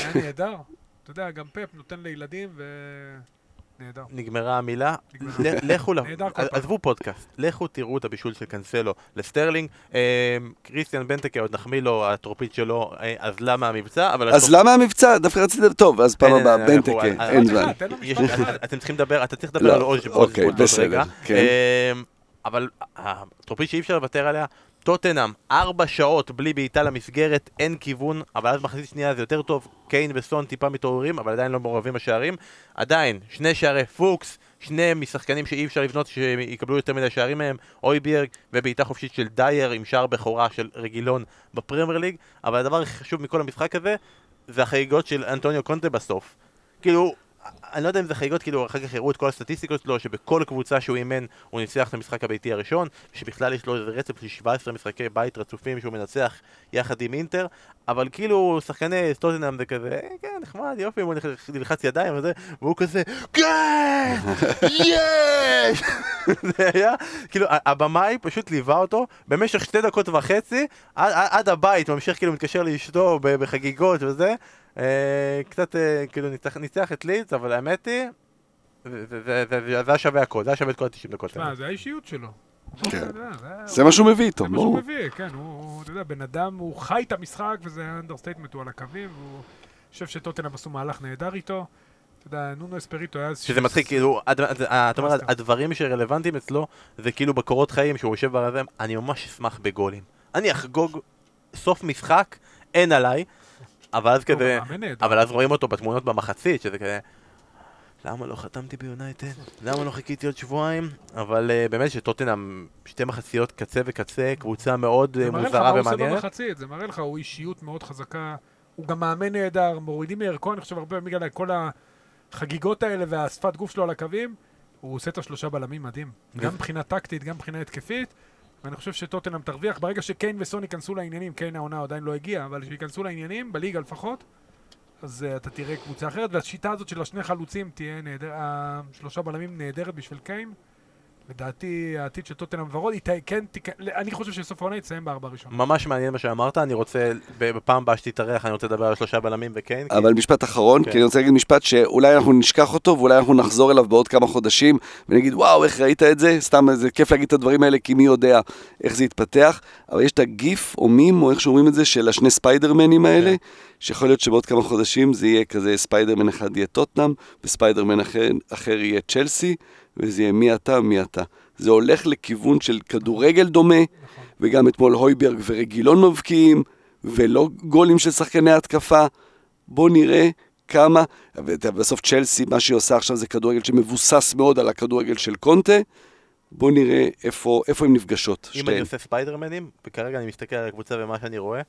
היה נהדר, אתה יודע, גם פאפ נותן לילדים ונהדר. נגמרה המילה, לכו, עזבו פודקאסט, לכו תראו את הבישול של קנסלו לסטרלינג, קריסטיאן בנטקה עוד נחמיא לו, הטרופית שלו, אז למה המבצע? אז למה המבצע? דווקא רציתי, טוב, אז פעם הבאה, בנטקה, אין זמן. אתם צריכים לדבר, אתה צריך לדבר על אוז'בוז, אבל הטרופית שאי אפשר לוותר עליה, טוטנהאם, ארבע שעות בלי בעיטה למסגרת, אין כיוון, אבל אז מחצית שנייה זה יותר טוב, קיין וסון טיפה מתעוררים, אבל עדיין לא מעורבים השערים, עדיין, שני שערי פוקס, שני משחקנים שאי אפשר לבנות שיקבלו יותר מדי שערים מהם, אויביארג ובעיטה חופשית של דייר עם שער בכורה של רגילון בפרמייר ליג, אבל הדבר החשוב מכל המשחק הזה, זה החגיגות של אנטוניו קונטה בסוף. כאילו... אני לא יודע אם זה חגיגות, כאילו אחר כך הראו את כל הסטטיסטיקות שלו, שבכל קבוצה שהוא אימן הוא ניצח את המשחק הביתי הראשון, שבכלל יש לו איזה רצף של שבעה עשר משחקי בית רצופים שהוא מנצח יחד עם אינטר, אבל כאילו שחקני טוטנהאם זה כזה, כן, נחמד, יופי, הוא נלחץ ידיים וזה, והוא כזה, כן, יש! זה היה, כאילו, הבמאי פשוט ליווה אותו במשך שתי דקות וחצי, עד הבית, ממשיך כאילו מתקשר לאשתו בחגיגות וזה, קצת כאילו ניצח את לידס, אבל האמת היא, זה היה שווה הכל, זה היה שווה את כל ה-תשעים דקות. תשמע, זה האישיות שלו. זה מה שהוא מביא איתו. זה מה שהוא מביא, כן, הוא, אתה יודע, בן אדם, הוא חי את המשחק, וזה האנדרסטייטמנט, הוא על הקווים, והוא חושב שטוטנהאם עשו מהלך נהדר איתו, אתה יודע, נונו אספריטו היה... שזה מצחיק, כאילו, אתה אומר, הדברים שרלוונטיים אצלו, זה כאילו בקורות חיים, שהוא יושב ברזם, אני ממש אשמח בגולים. אני אחגוג סוף משחק, אין עליי, אבל אז כזה, אבל אז רואים אותו בתמונות במחצית, שזה כזה, למה לא חתמתי ביונייטד? למה לא חיכיתי עוד שבועיים? אבל באמת שטוטנהאם, שתי מחציות קצה וקצה, קבוצה מאוד מוזרה ומעניינת. זה מראה לך, הוא אישיות מאוד חזקה, הוא גם מאמן נהדר, מורידים מירקו, אני חושב הרבה בגלל כל החגיגות האלה והשפת גוף שלו על הקווים, הוא עושה את השלושה בלמים מדהים, גם מבחינה טקטית, גם מבחינה התקפית, ואני חושב שטוטנהאם תרוויח, ברגע שקיין וסון ייכנסו לעניינים, קיין העונה עדיין לא הגיע, אבל שייכנסו לעניינים, בליגה לפחות, אז אתה תראה קבוצה אחרת, והשיטה הזאת של השני חלוצים תהיה נהדרת, שלושה בלמים נהדרת בשביל קיין, לדעתי העתיד של טוטנהאם ורוד, אני חושב שסוף העונה יצאים בארבע ראשון. ממש מעניין מה שאמרת, אני רוצה, בפעם הבאה שתתארח, אני רוצה לדבר על שלושה בלמים וקיין. אבל משפט אחרון, כי אני רוצה להגיד משפט שאולי אנחנו נשכח אותו, ואולי אנחנו נחזור אליו בעוד כמה חודשים, ונגיד, וואו, איך ראית את זה? סתם, זה כיף להגיד את הדברים האלה, כי מי יודע איך זה יתפתח, אבל יש את הגיף, או מים, או איך שאומרים את זה, של השני ספיידרמנים האלה, שיכול להיות שבעוד כמה חודשים זה יהיה כזה, ספיידרמן אחד יהיה טוטנהאם, וספיידרמן אחר יהיה צ'לסי, וזה יהיה מי אתה, מי אתה. זה הולך לכיוון של כדורגל דומה, נכון. וגם אתמול הויברג ורגילון מבקיעים, ולא גולים של שחקני ההתקפה. בוא נראה כמה, ובסוף צ'לסי, מה שהיא עושה עכשיו זה כדורגל שמבוסס מאוד על הכדורגל של קונטה, בוא נראה איפה, איפה הם נפגשות. אם שתיהן. אני עושה ספיידרמנים, וכרגע אני מסתכל על הקבוצה ומה שאני רואה,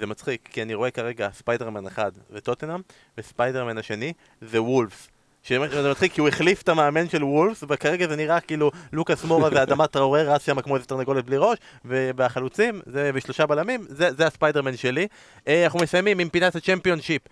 זה מצחיק, כי אני רואה כרגע ספיידרמן אחד וטוטנהאם, וספיידרמן השני זה וולפס. שזה מצחיק, כי הוא החליף את המאמן של וולפס, וכרגע זה נראה כאילו לוקאס מורה ואדמה טראורי רץ שם כמו איזה תרנגולת בלי ראש, ובחלוצים, ושלושה בלמים, זה, זה הספיידרמן שלי. אנחנו מסיימים עם פינת הצ'מפיונשיפ,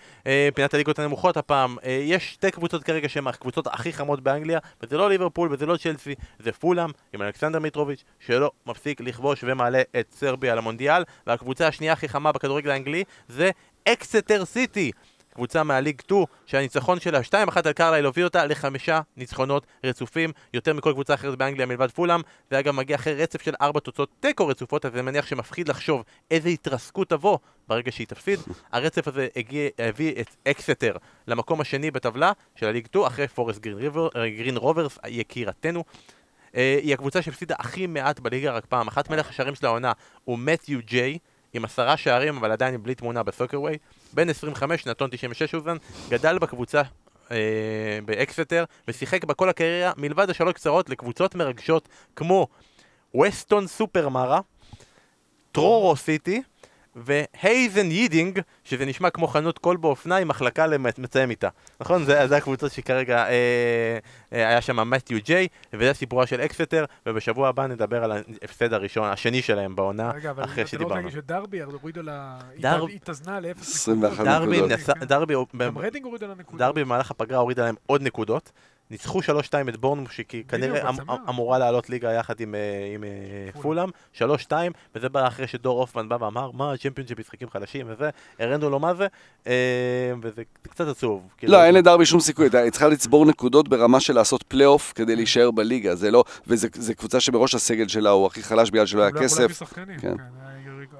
פינת הליגות הנמוכות הפעם. יש שתי קבוצות כרגע שהן הקבוצות הכי חמות באנגליה, וזה לא ליברפול וזה לא צ'לסי, זה פולאם עם אלכסנדר מיטרוביץ' שלא מפסיק לכבוש ומעלה את סרביה למונדיאל, והקבוצה השנייה הכי חמה בכדורגל האנגלי זה אקסטר סיטי. קבוצה מהליג שתיים שהניצחון שלה שתיים אחת על קרליל הוביל אותה לחמישה ניצחונות רצופים, יותר מכל קבוצה אחרת באנגליה מלבד פולאם. זה היה גם מגיע אחרי רצף של ארבע תוצאות תיקו רצופות, אז זה מניח שמפחיד לחשוב איזה התרסקות תבוא ברגע שהיא תפסיד. הרצף הזה הגיע, הביא את אקסטר למקום השני בטבלה של הליג שתיים אחרי פורסט גרין, ריבר, גרין רוברס, יקירתנו. היא הקבוצה שהפסידה הכי מעט בליגה רק פעם אחת. מלך השערים של העונה הוא מתיו ג'יי עם עשרה שערים, אבל עדיין בלי תמונה בסוקרווי, בין עשרים וחמש, נתון תשעים ושש אוזן, גדל בקבוצה אה, באקסטר, ושיחק בכל הקריירה מלבד השלוש קצרות לקבוצות מרגשות כמו ווסטון סופרמרה, טרורו סיטי, והייזן יידינג, שזה נשמע כמו חנות קול באופנה עם מחלקה למצאים איתה. נכון? זה, זה הקבוצות שכרגע אה, אה, היה שם מתיו ג'יי, וזה סיפורה של אקסטר, ובשבוע הבא נדבר על ההפסד הראשון, השני שלהם בעונה, רגע, אחרי שדיברנו. רגע, אבל זה לא רגע שדרבי הורידו לה... דר... היא תזנה לאפס נקודות. דרבי, נס... כן. דרבי, גם רדינג הורידו לה נקודות. דרבי במהלך הפגרה הורידה להם עוד נקודות, ניצחו שלוש שתיים את בורנמוס, שכנראה אמורה לעלות ליגה יחד עם, עם פולאם, שלוש שתיים, וזה בא אחרי שדור אופמן בא ואמר, מה, צ'מפיונשיפ משחקים חלשים וזה, הרנו לו מה זה, וזה קצת עצוב. לא, אין לדרבי שום סיכוי, היא צריכה לצבור נקודות ברמה של לעשות פלייאוף כדי להישאר בליגה, זה לא, וזה קבוצה שבראש הסגל שלה הוא הכי חלש בגלל שלא היה כסף.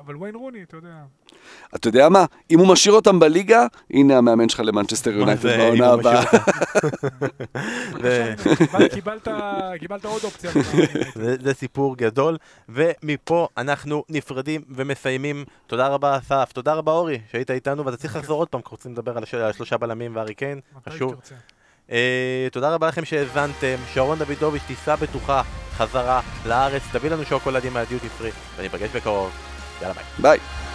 אבל וויין רוני, אתה יודע. אתה יודע מה? אם הוא משאיר אותם בליגה, הנה המאמן שלך למנצ'סטר יונייטד בעונה הבאה. קיבלת עוד אופציה. זה סיפור גדול, ומפה אנחנו נפרדים ומסיימים. תודה רבה אסף, תודה רבה אורי, שהיית איתנו, ואתה צריך לחזור עוד פעם, כי רוצים לדבר על שלושה בלמים והארי קיין, חשוב. תודה רבה לכם שהזנתם, שרון דוידוביץ' טיסה בטוחה, חזרה לארץ, תביא לנו שוקולדים מהדיוטי פרי, וניפגש בקרוב. יאללה ביי. ביי.